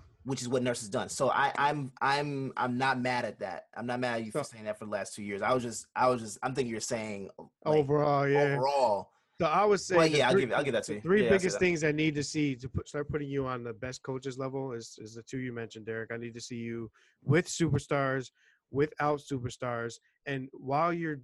So I'm not mad at that. I'm not mad at you for saying that for the last 2 years. I was just I'm thinking you're saying like, overall. So I was saying, I'll give that to you. Three biggest things I need to see to start putting you on the best coaches level is the two you mentioned, Derek. I need to see you with superstars, without superstars, and while you're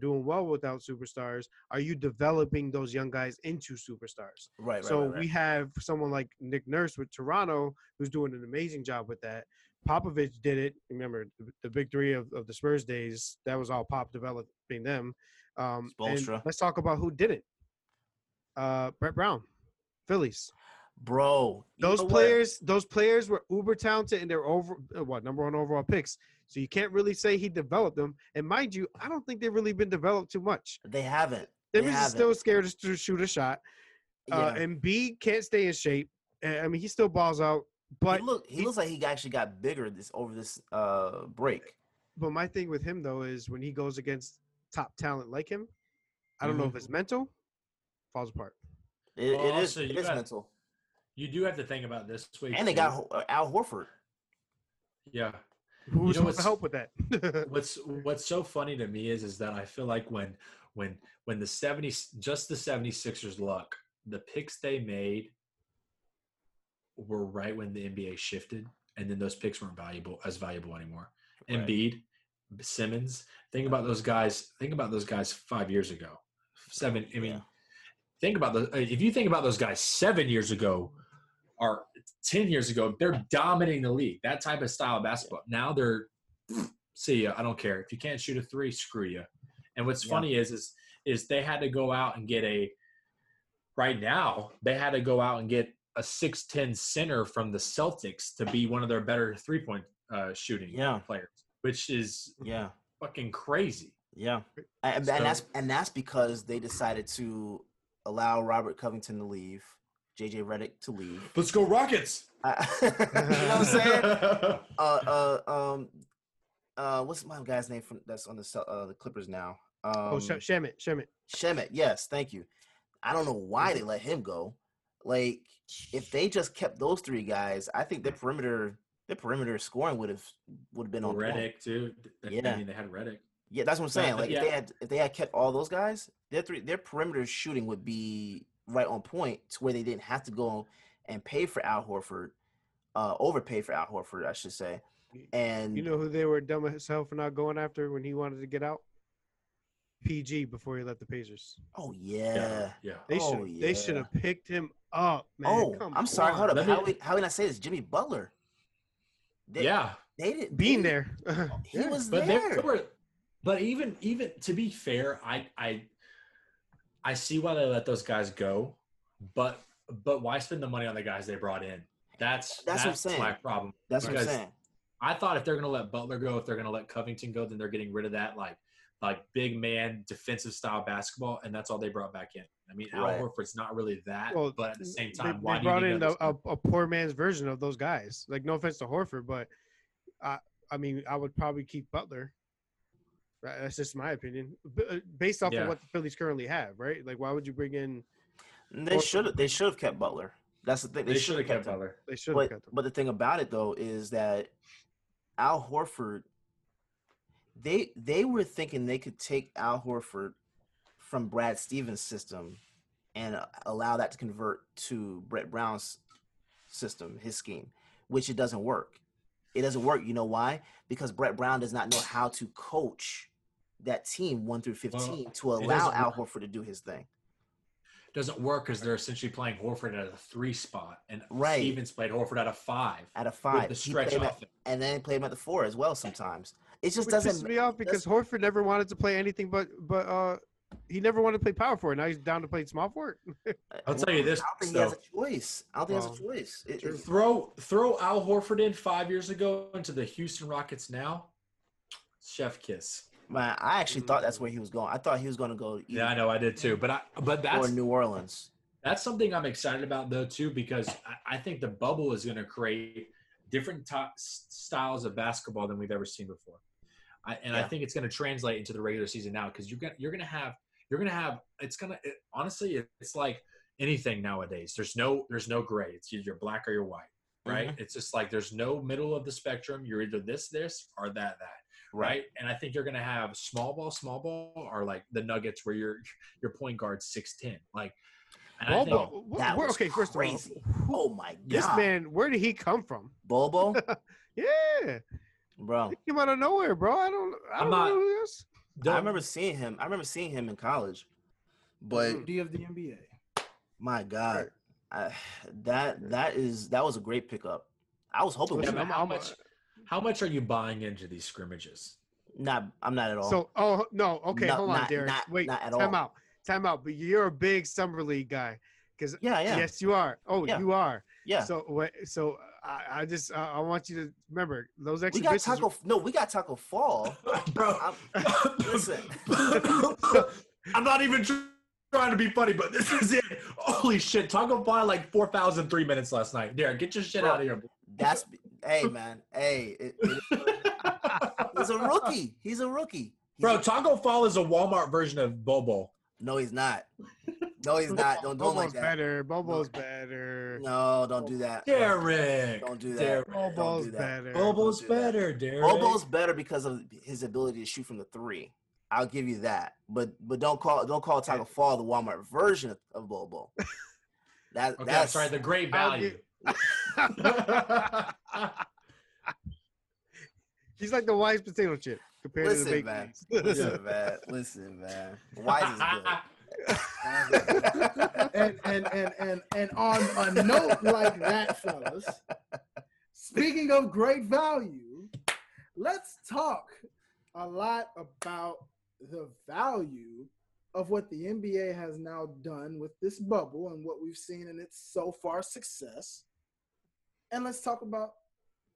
doing well without superstars, are you developing those young guys into superstars? Right. So we have someone like Nick Nurse with Toronto, who's doing an amazing job with that. Popovich did it. Remember the big three of the Spurs days. That was all Pop developing them. And let's talk about who did it. Brett Brown, Phillies. Bro, those players were uber talented, and they're number 1 overall picks. So you can't really say he developed them. And mind you, I don't think they've really been developed too much. They haven't. They're still scared to shoot a shot. Yeah. And B can't stay in shape. I mean, he still balls out. But he looks like he actually got bigger over this break. But my thing with him, though, is when he goes against top talent like him, I don't know if it's mental, falls apart. It is mental. You do have to think about this week. And they got Al Horford. Yeah. Who's going to help with that? what's so funny to me is that I feel like when the 76ers luck, the picks they made were right when the NBA shifted, and then those picks weren't as valuable anymore. Right. Embiid, Simmons, think about those guys 5 years ago. If you think about those guys 7 years ago, or 10 years ago, they're dominating the league. That type of style of basketball. Now they're, see ya, I don't care. If you can't shoot a three, screw you. And what's funny is they had to go out and get a 6'10" center from the Celtics to be one of their better three-point shooting players, which is fucking crazy. Yeah. And that's because they decided to allow Robert Covington to leave. JJ Redick to leave. Let's go Rockets. You know what I'm saying? What's my guy's name that's on the Clippers now? Shamet. Yes, thank you. I don't know why they let him go. Like, if they just kept those three guys, I think their perimeter scoring would have been on Redick too. I mean, they had Redick. Yeah, that's what I'm saying. Like, if they had kept all those guys, their perimeter shooting would be right on point, to where they didn't have to go and overpay for Al Horford, I should say. And you know who they were dumb as hell for not going after when he wanted to get out? PG, before he left the Pacers. Oh yeah, yeah. They should have picked him up, man. Sorry, hold up. How did I say this? Jimmy Butler. They didn't being there. He was but there. But even to be fair, I see why they let those guys go, but why spend the money on the guys they brought in? That's my problem. That's what I'm saying. I thought if they're going to let Butler go, if they're going to let Covington go, then they're getting rid of that like big man defensive style basketball, and that's all they brought back in. I mean, Al Horford's not really that, but at the same time, why do you brought in a poor man's version of those guys? Like, no offense to Horford, but I would probably keep Butler. Right, that's just my opinion, based off of what the Phillies currently have, right? Like, why would you bring in? They should have kept Butler. That's the thing. They should have kept Butler. They should have kept him. But the thing about it though is that Al Horford, they were thinking they could take Al Horford from Brad Stevens' system and allow that to convert to Brett Brown's system, his scheme, which it doesn't work. It doesn't work. You know why? Because Brett Brown does not know how to coach that team 1 through 15 to allow Al Horford to do his thing. Doesn't work because they're essentially playing Horford at a 3 spot, and Stevens played Horford at a 5. At a 5, with the stretch offense, and then played him at the 4 as well. Sometimes it just pisses me off because Horford never wanted to play anything but he never wanted to play power forward. Now he's down to play small forward. I'll tell you this: I don't think he has a choice. I don't think he has a choice. Throw Al Horford in 5 years ago into the Houston Rockets now. Chef kiss. Man, I actually thought that's where he was going. I thought he was going to go. Yeah, I know, I did too. But that's New Orleans. That's something I'm excited about though too, because I think the bubble is going to create different styles of basketball than we've ever seen before, I think it's going to translate into the regular season now because you're going to have honestly it's like anything nowadays. There's no gray. It's either you're black or you're white, right? Mm-hmm. It's just like there's no middle of the spectrum. You're either this or that. Right. And I think you're going to have small ball or like the Nuggets where your point guard 6'10". Like, and first of all, oh my God. This man, where did he come from? Bobo? Yeah. Bro. He came out of nowhere, bro. I don't know who he is. I remember seeing him in college. But D of the NBA. My God. Right. That was a great pickup. I was hoping how much are you buying into these scrimmages? I'm not at all. So, oh, no. Okay, hold on, Derek. Time out. But you're a big summer league guy. Yeah, yeah. Yes, you are. Oh, yeah. You are. Yeah. So I want you to remember those exhibitions. We got Taco Fall. Bro, listen. I'm not even trying to be funny, but this is it. Holy shit. Taco Fall like 4,003 minutes last night. Derek, get your shit out of here. Hey man, he's a rookie. Bro, Taco Fall is a Walmart version of Bobo. No, he's not. Don't Bobo's like that. Bobo's better. No, don't do that. Derek. Don't do that. Bobo's better, Derek. Bobo's better because of his ability to shoot from the 3. I'll give you that. But don't call Taco Fall the Walmart version of Bobo. That's right. The great value. He's like the Wise potato chip compared to the big man. Listen, man. Wise is good. and on a note like that, fellas. Speaking of great value, let's talk a lot about the value of what the NBA has now done with this bubble and what we've seen in its so far success. And let's talk about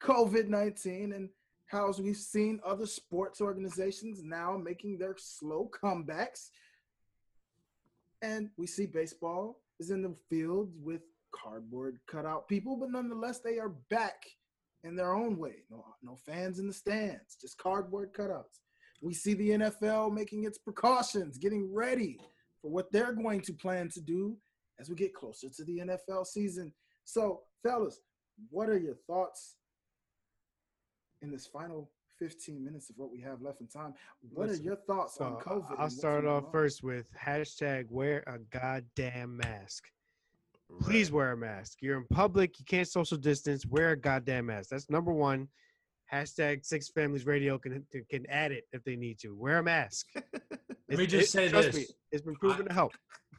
COVID-19 and how we've seen other sports organizations now making their slow comebacks. And we see baseball is in the field with cardboard cutout people, but nonetheless, they are back in their own way. No fans in the stands, just cardboard cutouts. We see the NFL making its precautions, getting ready for what they're going to plan to do as we get closer to the NFL season. So, fellas, what are your thoughts in this final 15 minutes of what we have left in time? What are your thoughts on COVID? I'll start off first with hashtag wear a goddamn mask. Right. Please wear a mask. You're in public. You can't social distance. Wear a goddamn mask. That's number one. Hashtag Six Families Radio can add it if they need to. Wear a mask. Let me just say this. It's been proven to help.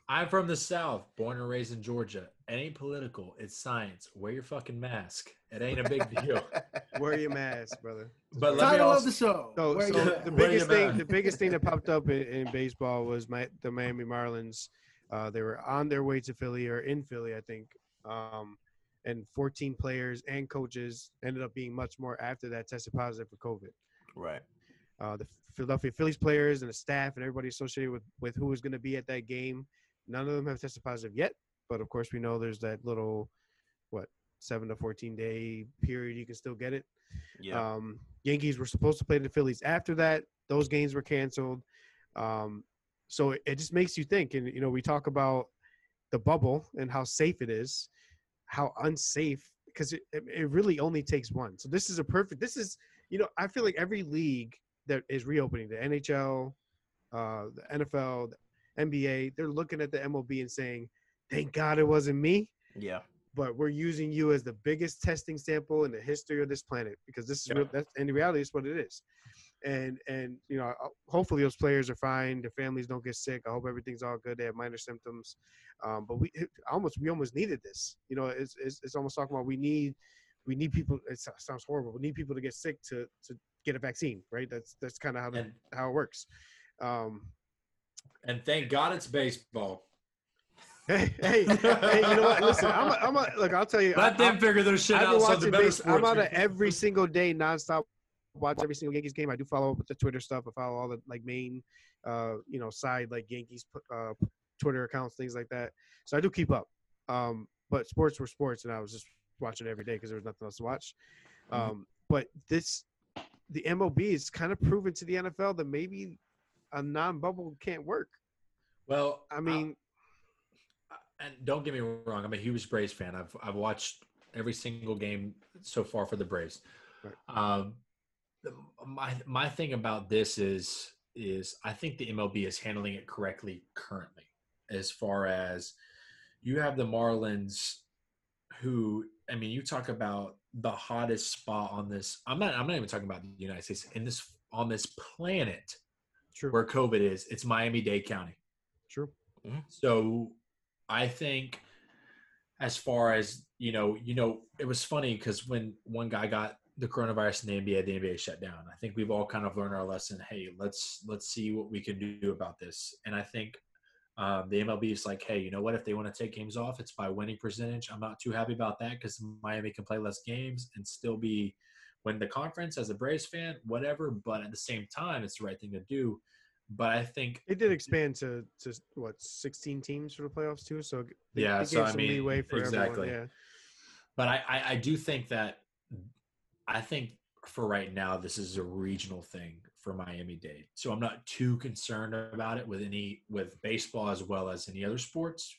I'm from the South, born and raised in Georgia. It ain't political. It's science. Wear your fucking mask. It ain't a big deal. Wear your mask, brother. But title of the show. The biggest thing that popped up in baseball was the Miami Marlins. They were on their way to Philly or in Philly, I think. And 14 players and coaches ended up being much more after that tested positive for COVID. Right. The Philadelphia Phillies players and the staff and everybody associated with who was going to be at that game, none of them have tested positive yet. But, of course, we know there's that little, 7 to 14-day period you can still get it. Yeah. Yankees were supposed to play the Phillies after that. Those games were canceled. So it just makes you think. And, we talk about the bubble and how safe it is. How unsafe, because it really only takes one. So this is I feel like every league that is reopening, the NHL, the NFL, the NBA, they're looking at the MLB and saying, thank God it wasn't me. Yeah. But we're using you as the biggest testing sample in the history of this planet because this is real, and in reality, it's what it is. And you know, hopefully those players are fine. Their families don't get sick. I hope everything's all good. They have minor symptoms, but we almost needed this. You know, it's almost talking about we need people. It sounds horrible. We need people to get sick to get a vaccine, right? That's kind of how it works. And thank God it's baseball. Hey, you know what? Listen, look, I'll tell you. Let them figure their shit out. So the better sports. I'm out of every single day, nonstop. Watch every single Yankees game. I do follow up with the Twitter stuff. I follow all the main, side Yankees Twitter accounts, things like that. So I do keep up. But sports were sports, and I was just watching it every day because there was nothing else to watch. But the MLB is kind of proven to the NFL that maybe a non-bubble can't work. Well, I mean, and don't get me wrong, I'm a huge Braves fan. I've watched every single game so far for the Braves. Right. My thing about this is I think the MLB is handling it correctly currently, as far as you have the Marlins, who, I mean, you talk about the hottest spot on this. I'm not even talking about the United States on this planet. True. Where COVID is, it's Miami-Dade County. True. Mm-hmm. So I think as far as, you know, it was funny because when one guy got the coronavirus in the NBA shut down. I think we've all kind of learned our lesson. Hey, let's see what we can do about this. And I think the MLB is like, hey, you know what? If they want to take games off, it's by winning percentage. I'm not too happy about that because Miami can play less games and still be win the conference as a Braves fan, whatever. But at the same time, it's the right thing to do. But I think it did expand to what, 16 teams for the playoffs too. So they gave some leeway for exactly. Everyone. Yeah. But I do think that. I think for right now, this is a regional thing for Miami-Dade. So I'm not too concerned about it with baseball as well as any other sports,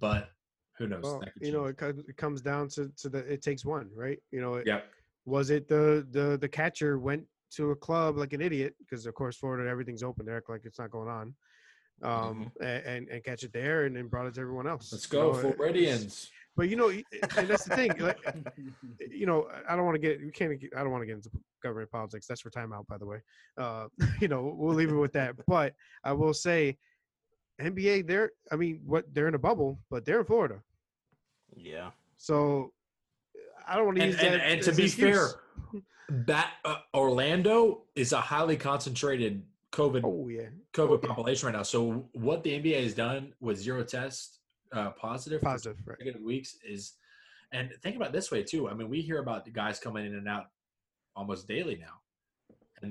but who knows? Well, it comes down to the, it takes one, right? You know, was it the catcher went to a club like an idiot? Cause of course, Florida, everything's open. They act like it's not going on. And catch it there and then brought it to everyone else. Let's go, Floridians. But and that's the thing. Like, I don't want to get into government politics. That's for Time Out, by the way. We'll leave it with that. But I will say, NBA, they're in a bubble, but they're in Florida. Yeah. So I don't want to use that. And to be fair, that Orlando is a highly concentrated COVID population right now. So what the NBA has done with zero tests. Positive for negative weeks is, and think about it this way too. I mean, we hear about the guys coming in and out almost daily now, and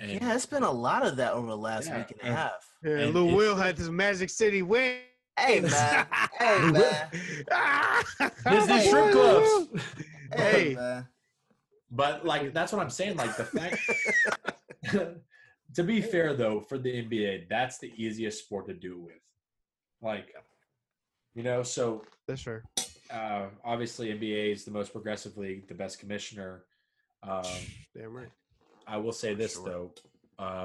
it's been a lot of that over the last week and a half. Yeah, and Lil Will had this Magic City win. Hey man, Disney strip clubs. Hey man, but that's what I'm saying. Like the fact. To be fair though, for the NBA, that's the easiest sport to do with, like. So that's fair. Obviously, NBA is the most progressive league, the best commissioner. Damn right. I will say this though, while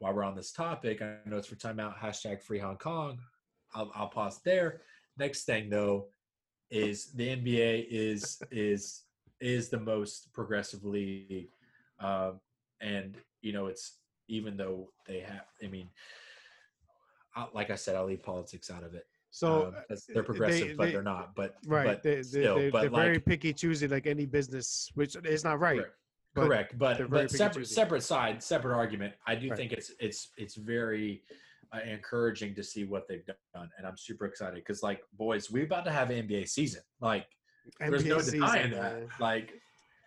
we're on this topic, I know it's for timeout. #FreeHongKong. I'll pause there. Next thing though, is the NBA is the most progressive league, and it's even though they have. I mean, like I said, I'll leave politics out of it. So they're progressive, but they're not. But right, but they're very picky, choosy, like any business, which is not right. Correct. But separate argument. I do think it's very encouraging to see what they've done, and I'm super excited because, boys, we're about to have NBA season. There's no denying that.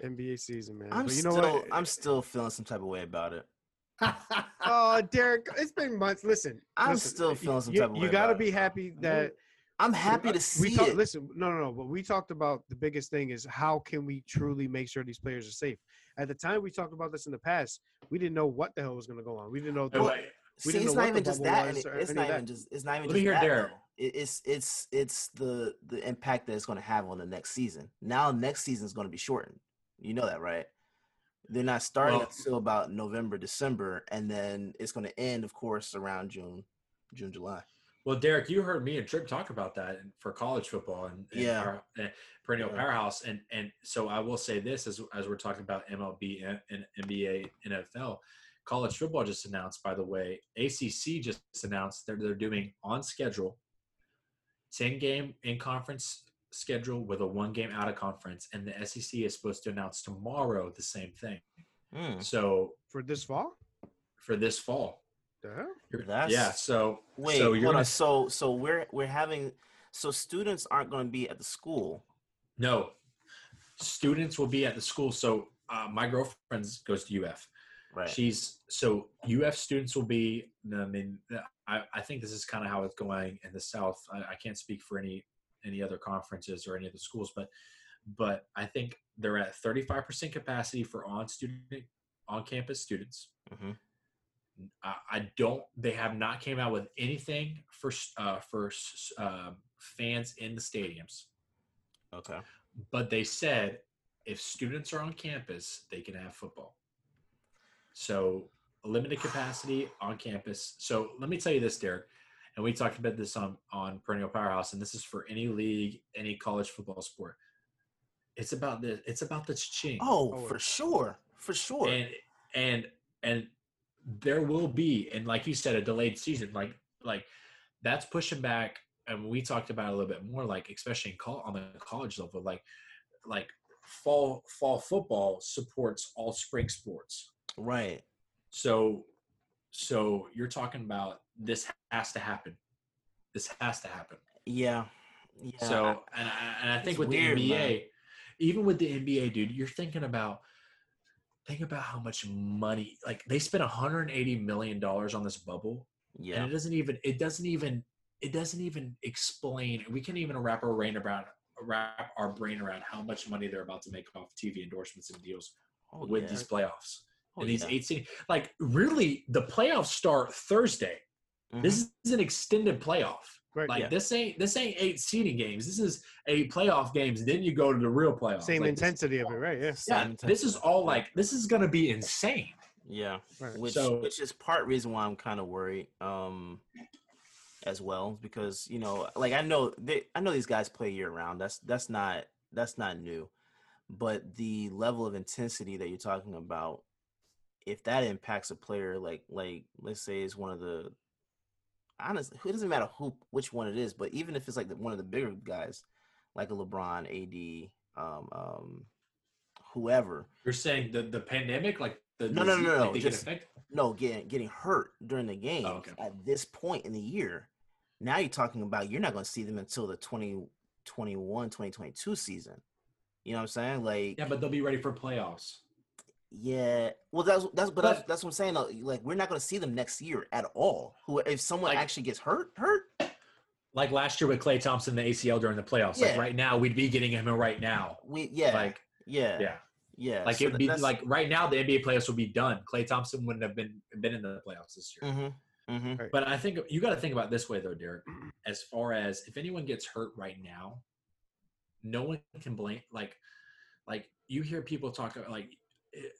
NBA season, man. I'm still feeling some type of way about it. Oh, Derek, it's been months. Listen, I'm still feeling some type of way. You got to be happy that I'm happy to see it. Listen, no. But we talked about the biggest thing is how can we truly make sure these players are safe? At the time we talked about this in the past, we didn't know what the hell was going to go on. We didn't know. It's not even just that. It's not even just that. It's the impact that it's going to have on the next season. Now next season is going to be shortened. You know that, right? They're not starting until about November, December, and then it's going to end, of course, around June, July. Well, Derek, you heard me and Tripp talk about that for college football and Perennial Powerhouse. And so I will say this as we're talking about MLB and NBA, NFL, college football just announced, by the way, ACC just announced that they're doing on schedule, 10-game in-conference schedule with a 1-game out-of-conference, and the SEC is supposed to announce tomorrow the same thing. So for this fall? For this fall. So students aren't going to be at the school. No, students will be at the school. So my girlfriend goes to UF. Right. UF students will be. I mean, I think this is kind of how it's going in the South. I can't speak for any other conferences or any of the schools, but I think they're at 35% capacity for on-campus students. Mm-hmm. They have not came out with anything for fans in the stadiums. Okay. But they said if students are on campus, they can have football. So limited capacity on campus. So let me tell you this, Derek, and we talked about this on Perennial Powerhouse, and this is for any league, any college football sport. It's about this. It's about the cha-ching. Oh, for sure. And there will be, and like you said, a delayed season. Like that's pushing back, and we talked about it a little bit more. Like, especially on the college level, like fall football supports all spring sports, right? So you're talking about this has to happen. Yeah. So I think with the NBA, man. Even with the NBA, dude, you're thinking about. Think about how much money, like they spent $180 million on this bubble. Yeah. And it doesn't even explain. We can't even wrap our brain around how much money they're about to make off TV endorsements and deals with these playoffs. These 18, like really the playoffs start Thursday. Mm-hmm. This is an extended playoff. Right. Like this ain't 8 seeding games. This is 8 playoff games. Then you go to the real playoffs. Same like, intensity of it, right? Yeah. Yeah. This is all like this is going to be insane. Yeah. Right. Which is part reason why I'm kind of worried as well, because you know, like I know these guys play year round. That's not new, but the level of intensity that you're talking about, if that impacts a player, like let's say it's one of the. Honestly, it doesn't matter which one it is, but even if it's like one of the bigger guys, like a LeBron, AD, whoever. You're saying the pandemic, like the no, getting hurt during the game at this point in the year. Now you're talking about you're not going to see them until the 2021, 2022 season. You know what I'm saying? Like yeah, but they'll be ready for playoffs. Yeah, well, that's what I'm saying. Like, we're not going to see them next year at all. If someone actually gets hurt, like last year with Klay Thompson, the ACL during the playoffs. Yeah. Like right now, we'd be getting him right now. Like so it would be like right now, the NBA playoffs will be done. Klay Thompson wouldn't have been in the playoffs this year. Mm-hmm. Mm-hmm. But I think you got to think about this way though, Derek. As far as if anyone gets hurt right now, no one can blame. Like you hear people talk about like.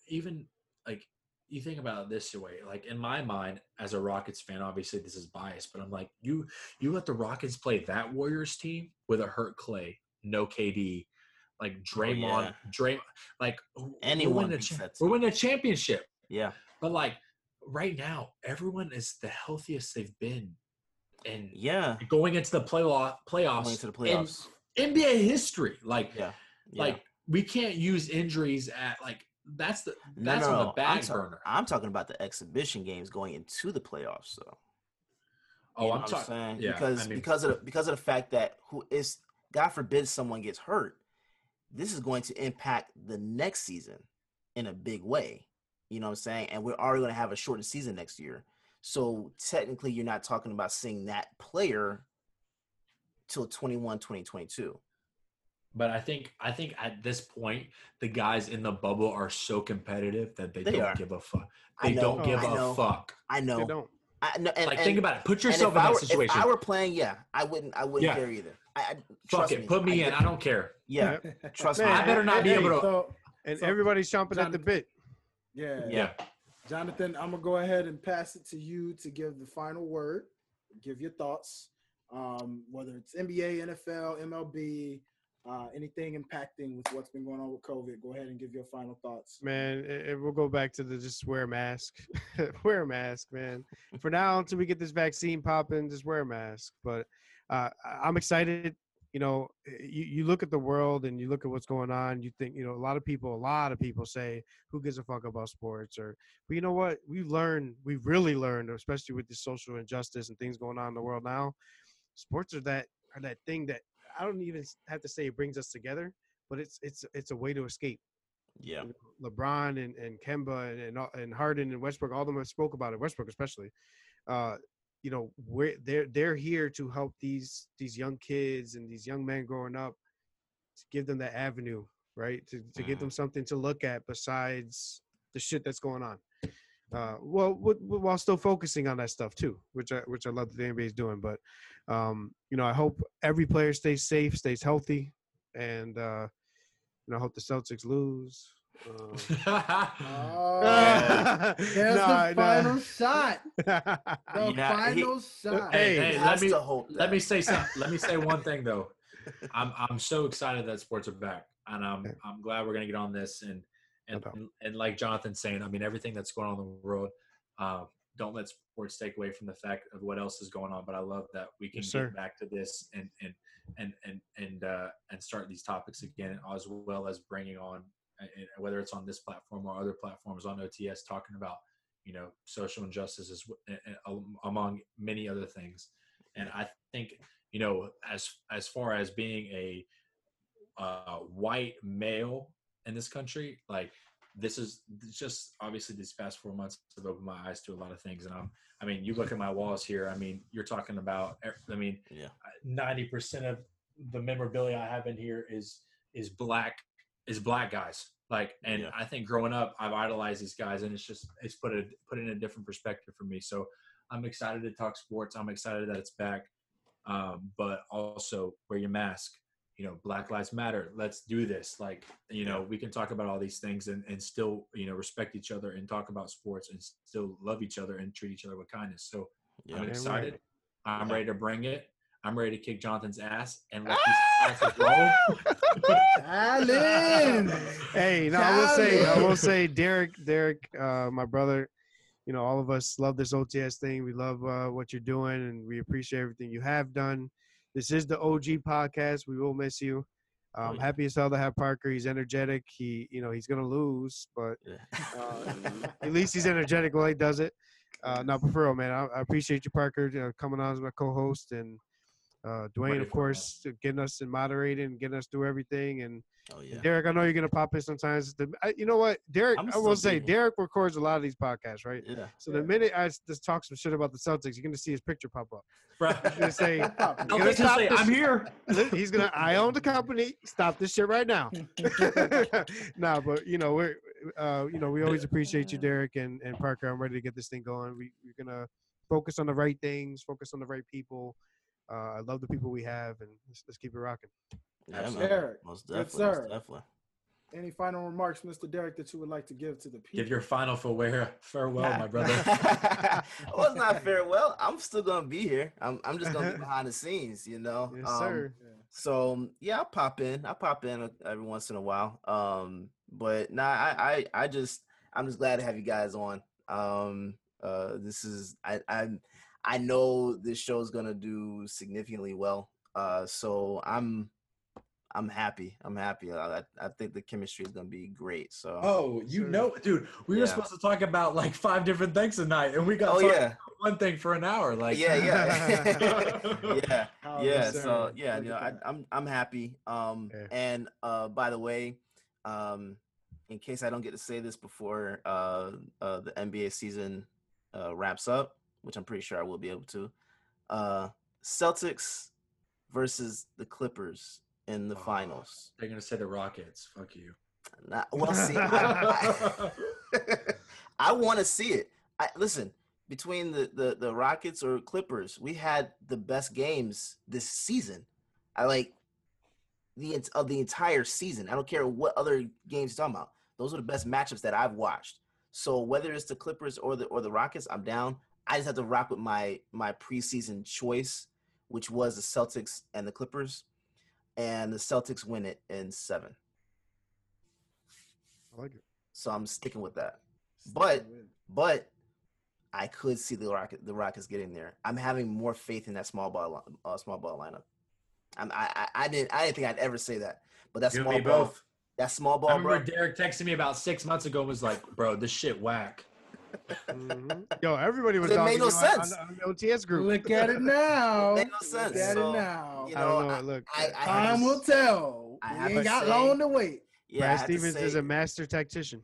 Even like you think about it this way, like in my mind as a Rockets fan, obviously this is biased, but I'm like, you let the Rockets play that Warriors team with a hurt Klay, no KD, like Draymond, like anyone, we're winning a championship. Yeah, but like right now, everyone is the healthiest they've been, and going into the playoffs, in NBA history, like we can't use injuries at like. That's on the back burner. I'm talking about the exhibition games going into the playoffs, though. I'm talking because of the fact that God forbid someone gets hurt, this is going to impact the next season in a big way. You know what I'm saying? And we're already going to have a shortened season next year, so technically you're not talking about seeing that player till 2022. But I think at this point, the guys in the bubble are so competitive that they don't give a fuck. They don't give a fuck. They don't. Think about it. Put yourself in that situation. If I were playing, I wouldn't care either. Fuck it. Put me in. I don't care. Yeah. Trust me. I better not be able to. So everybody's chomping at the bit. Yeah. Jonathan, I'm going to go ahead and pass it to you to give the final word. give your thoughts, whether it's NBA, NFL, MLB, anything impacting with what's been going on with COVID. Go ahead and give your final thoughts. Man, we'll go back to the just wear a mask. Wear a mask, man. For now, until we get this vaccine popping, just wear a mask. But I'm excited. You know, you look at the world and you look at what's going on. You think, you know, a lot of people say, who gives a fuck about sports? But you know what? We really learned, especially with the social injustice and things going on in the world now. Sports are that thing that I don't even have to say it brings us together, but it's a way to escape. Yeah. LeBron and Kemba and Harden and Westbrook, all of them spoke about it. Westbrook especially. You know, they're here to help these young kids and these young men growing up, to give them that avenue, right? To give them something to look at besides the shit that's going on. While still focusing on that stuff too, which I love that the NBA is doing. But you know, I hope every player stays safe, stays healthy, and you know, I hope the Celtics lose. There's the final shot. The final shot. Hey, let me say something. Let me say one thing though. I'm so excited that sports are back, and I'm glad we're gonna get on this and like Jonathan's saying, I mean, everything that's going on in the world. Don't let sports take away from the fact of what else is going on. But I love that we can get back to this and start these topics again, as well as bringing on. Whether it's on this platform or other platforms on OTS, talking about, you know, social injustices among many other things. And I think, you know, as far as being a white male in this country, like this is just obviously these past 4 months have opened my eyes to a lot of things. And I mean, you look at my walls here. I mean, you're talking about, I mean, yeah. 90% of the memorabilia I have in here is black. Is black guys like, and yeah. I think growing up, I've idolized these guys, and it's just it's put it in a different perspective for me. So I'm excited to talk sports. I'm excited that it's back, but also wear your mask. You know, Black Lives Matter. Let's do this. Like, you know, we can talk about all these things and still, you know, respect each other and talk about sports and still love each other and treat each other with kindness. So yeah, I'm excited. Right. I'm ready to bring it. I'm ready to kick Jonathan's ass and let these asses roll. Hey, no, I will say, Derek, my brother, you know, all of us love this OTS thing. We love what you're doing, and we appreciate everything you have done. This is the OG podcast. We will miss you. Happy as hell to have Parker. He's energetic. He's gonna lose, but at least he's energetic while he does it. But for real, man, I appreciate you, Parker, coming on as my co-host and. Dwayne, of course, getting us and moderating, getting us through everything. And Derek, I know you're gonna pop in sometimes. You know what, Derek? I will say, Derek records a lot of these podcasts, right? Yeah. So the minute I just talk some shit about the Celtics, you're gonna see his picture pop up. Bro, he's gonna say, "I'm here." He's gonna, I own the company. Stop this shit right now. Nah, but you know we're, you know we always appreciate you, Derek and Parker. I'm ready to get this thing going. We're gonna focus on the right things, focus on the right people. I love the people we have, and let's keep it rocking. Yeah, Derek, most definitely, yes, sir. Most definitely. Any final remarks, Mr. Derek, that you would like to give to the people? Give your final farewell, my brother. Well, it's not farewell. I'm still going to be here. I'm just going to be behind the scenes, you know. Yes, sir. So, yeah, I'll pop in every once in a while. But, nah, I'm just glad to have you guys on. This is – I know this show's gonna do significantly well, so I'm happy. I think the chemistry is gonna be great. So dude, we were supposed to talk about like 5 different things tonight, and we got about one thing for an hour. Like So you know, I'm happy. And by the way, in case I don't get to say this before the NBA season wraps up. Which I'm pretty sure I will be able to. Celtics versus the Clippers in the finals. They're going to say the Rockets. Fuck you. We'll see. I want to see it. Listen, between the Rockets or Clippers, we had the best games this season. I like the entire season. I don't care what other games you're talking about. Those are the best matchups that I've watched. So whether it's the Clippers or the Rockets, I'm down. I just have to rock with my preseason choice, which was the Celtics and the Clippers, and the Celtics win it in 7. I like it. So I'm sticking with that. But I could see the Rockets getting there. I'm having more faith in that small ball lineup. I didn't think I'd ever say that, but that small ball. Both. That small ball. I remember Derek texted me about 6 months ago. Was like, bro, this shit whack. Mm-hmm. Yo, everybody was. It made no sense. On the OTS group. Look at it now. It made no sense. Look at it now. You know, I time will tell. We ain't got long to wait. Yeah, Brad Stevens is a master tactician.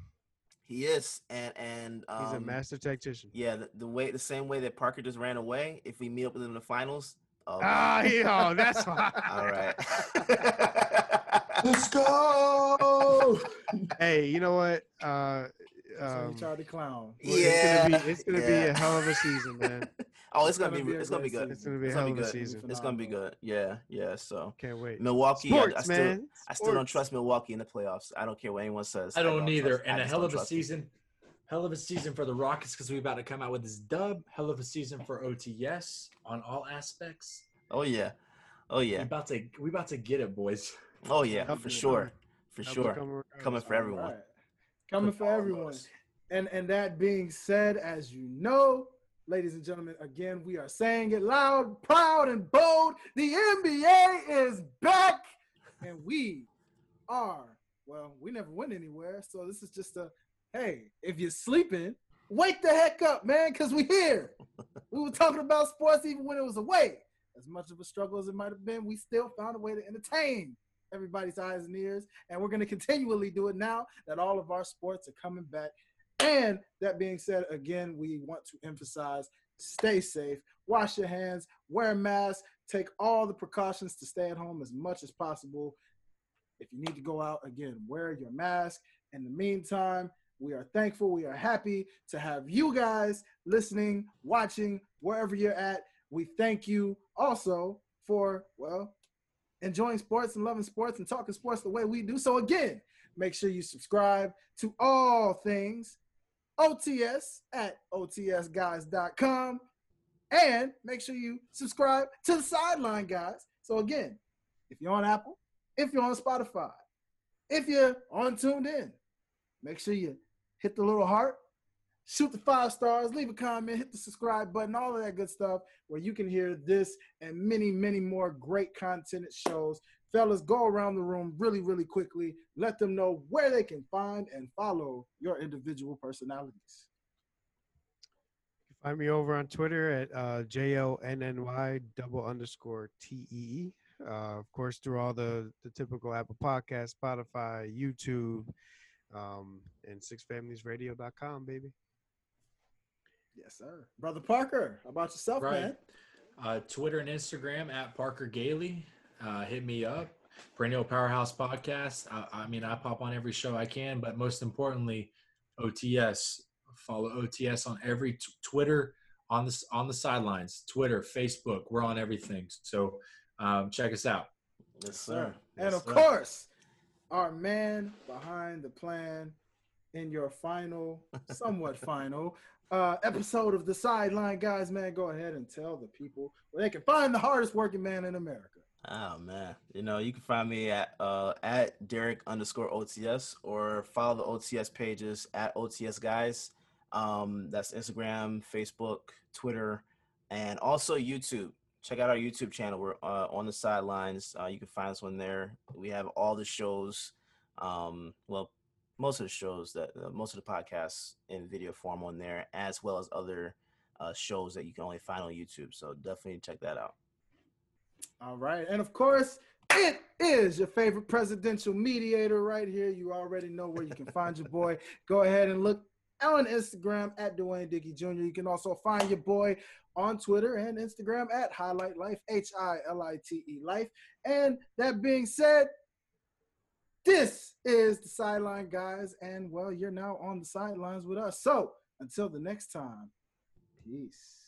He is, and he's a master tactician. Yeah, the same way that Parker just ran away. If we meet up with him in the finals. Yo, that's fine. All right. Let's go. Hey, you know what? So we tried to clown. Yeah, it's gonna be a hell of a season, man. Oh, it's gonna be good. It's gonna be a hell of a season. It's gonna be good. Yeah. So can't wait. Milwaukee, sports, I still don't trust Milwaukee in the playoffs. I don't care what anyone says. I don't either. And a hell of a season. Hell of a season for the Rockets because we're about to come out with this dub. Hell of a season for OTS on all aspects. Oh yeah. We about to get it, boys. Oh yeah, for sure. Coming for everyone. Right. Coming for everyone. And that being said, as you know, ladies and gentlemen, again we are saying it loud, proud, and bold. The NBA is back, and we are. Well, we never went anywhere, so this is just a. Hey, if you're sleeping, wake the heck up, man, because we're here. We were talking about sports even when it was away. As much of a struggle as it might have been, we still found a way to entertain everybody's eyes and ears, and we're going to continually do it now that all of our sports are coming back. And that being said, again, we want to emphasize, stay safe, wash your hands, wear a mask, take all the precautions to stay at home as much as possible. If you need to go out, again, wear your mask. In the meantime, we are thankful, we are happy to have you guys listening, watching, wherever you're at. We thank you also for, enjoying sports and loving sports and talking sports the way we do. So again, make sure you subscribe to all things OTS at OTSguys.com. And make sure you subscribe to the Sideline Guys. So again, if you're on Apple, if you're on Spotify, if you're on TuneIn, make sure you hit the little heart, shoot the 5 stars, leave a comment, hit the subscribe button, all of that good stuff where you can hear this and many, many more great content shows. Fellas, go around the room really, really quickly. Let them know where they can find and follow your individual personalities. You can find me over on Twitter at JONNY_TEE. Of course, through all the typical Apple Podcasts, Spotify, YouTube, and sixfamiliesradio.com, baby. Yes, sir. Brother Parker, how about yourself, man? Twitter and Instagram at Parker Gailey. Hit me up. Perennial Powerhouse Podcast. I pop on every show I can, but most importantly, OTS. Follow OTS on every Twitter, on the sidelines, Twitter, Facebook. We're on everything. So check us out. Yes, sir. And yes, of course, our man behind the plan in your somewhat final episode of the Sideline Guys, man. Go ahead and tell the people where they can find the hardest working man in America. Oh, man. You know, you can find me at Derek_OTS or follow the OTS pages at OTS Guys. That's Instagram, Facebook, Twitter, and also YouTube. Check out our YouTube channel. We're on the sidelines. You can find us on there. We have all the shows, most of the shows, most of the podcasts in video form on there, as well as other shows that you can only find on YouTube. So definitely check that out. All right. And, of course, it is your favorite presidential mediator right here. You already know where you can find your boy. Go ahead and look on Instagram at Dwayne Dickey Jr. You can also find your boy on Twitter and Instagram at Highlight Life, HILITE Life. And that being said, this is the Sideline Guys, and, you're now on the sidelines with us. So until the next time, peace.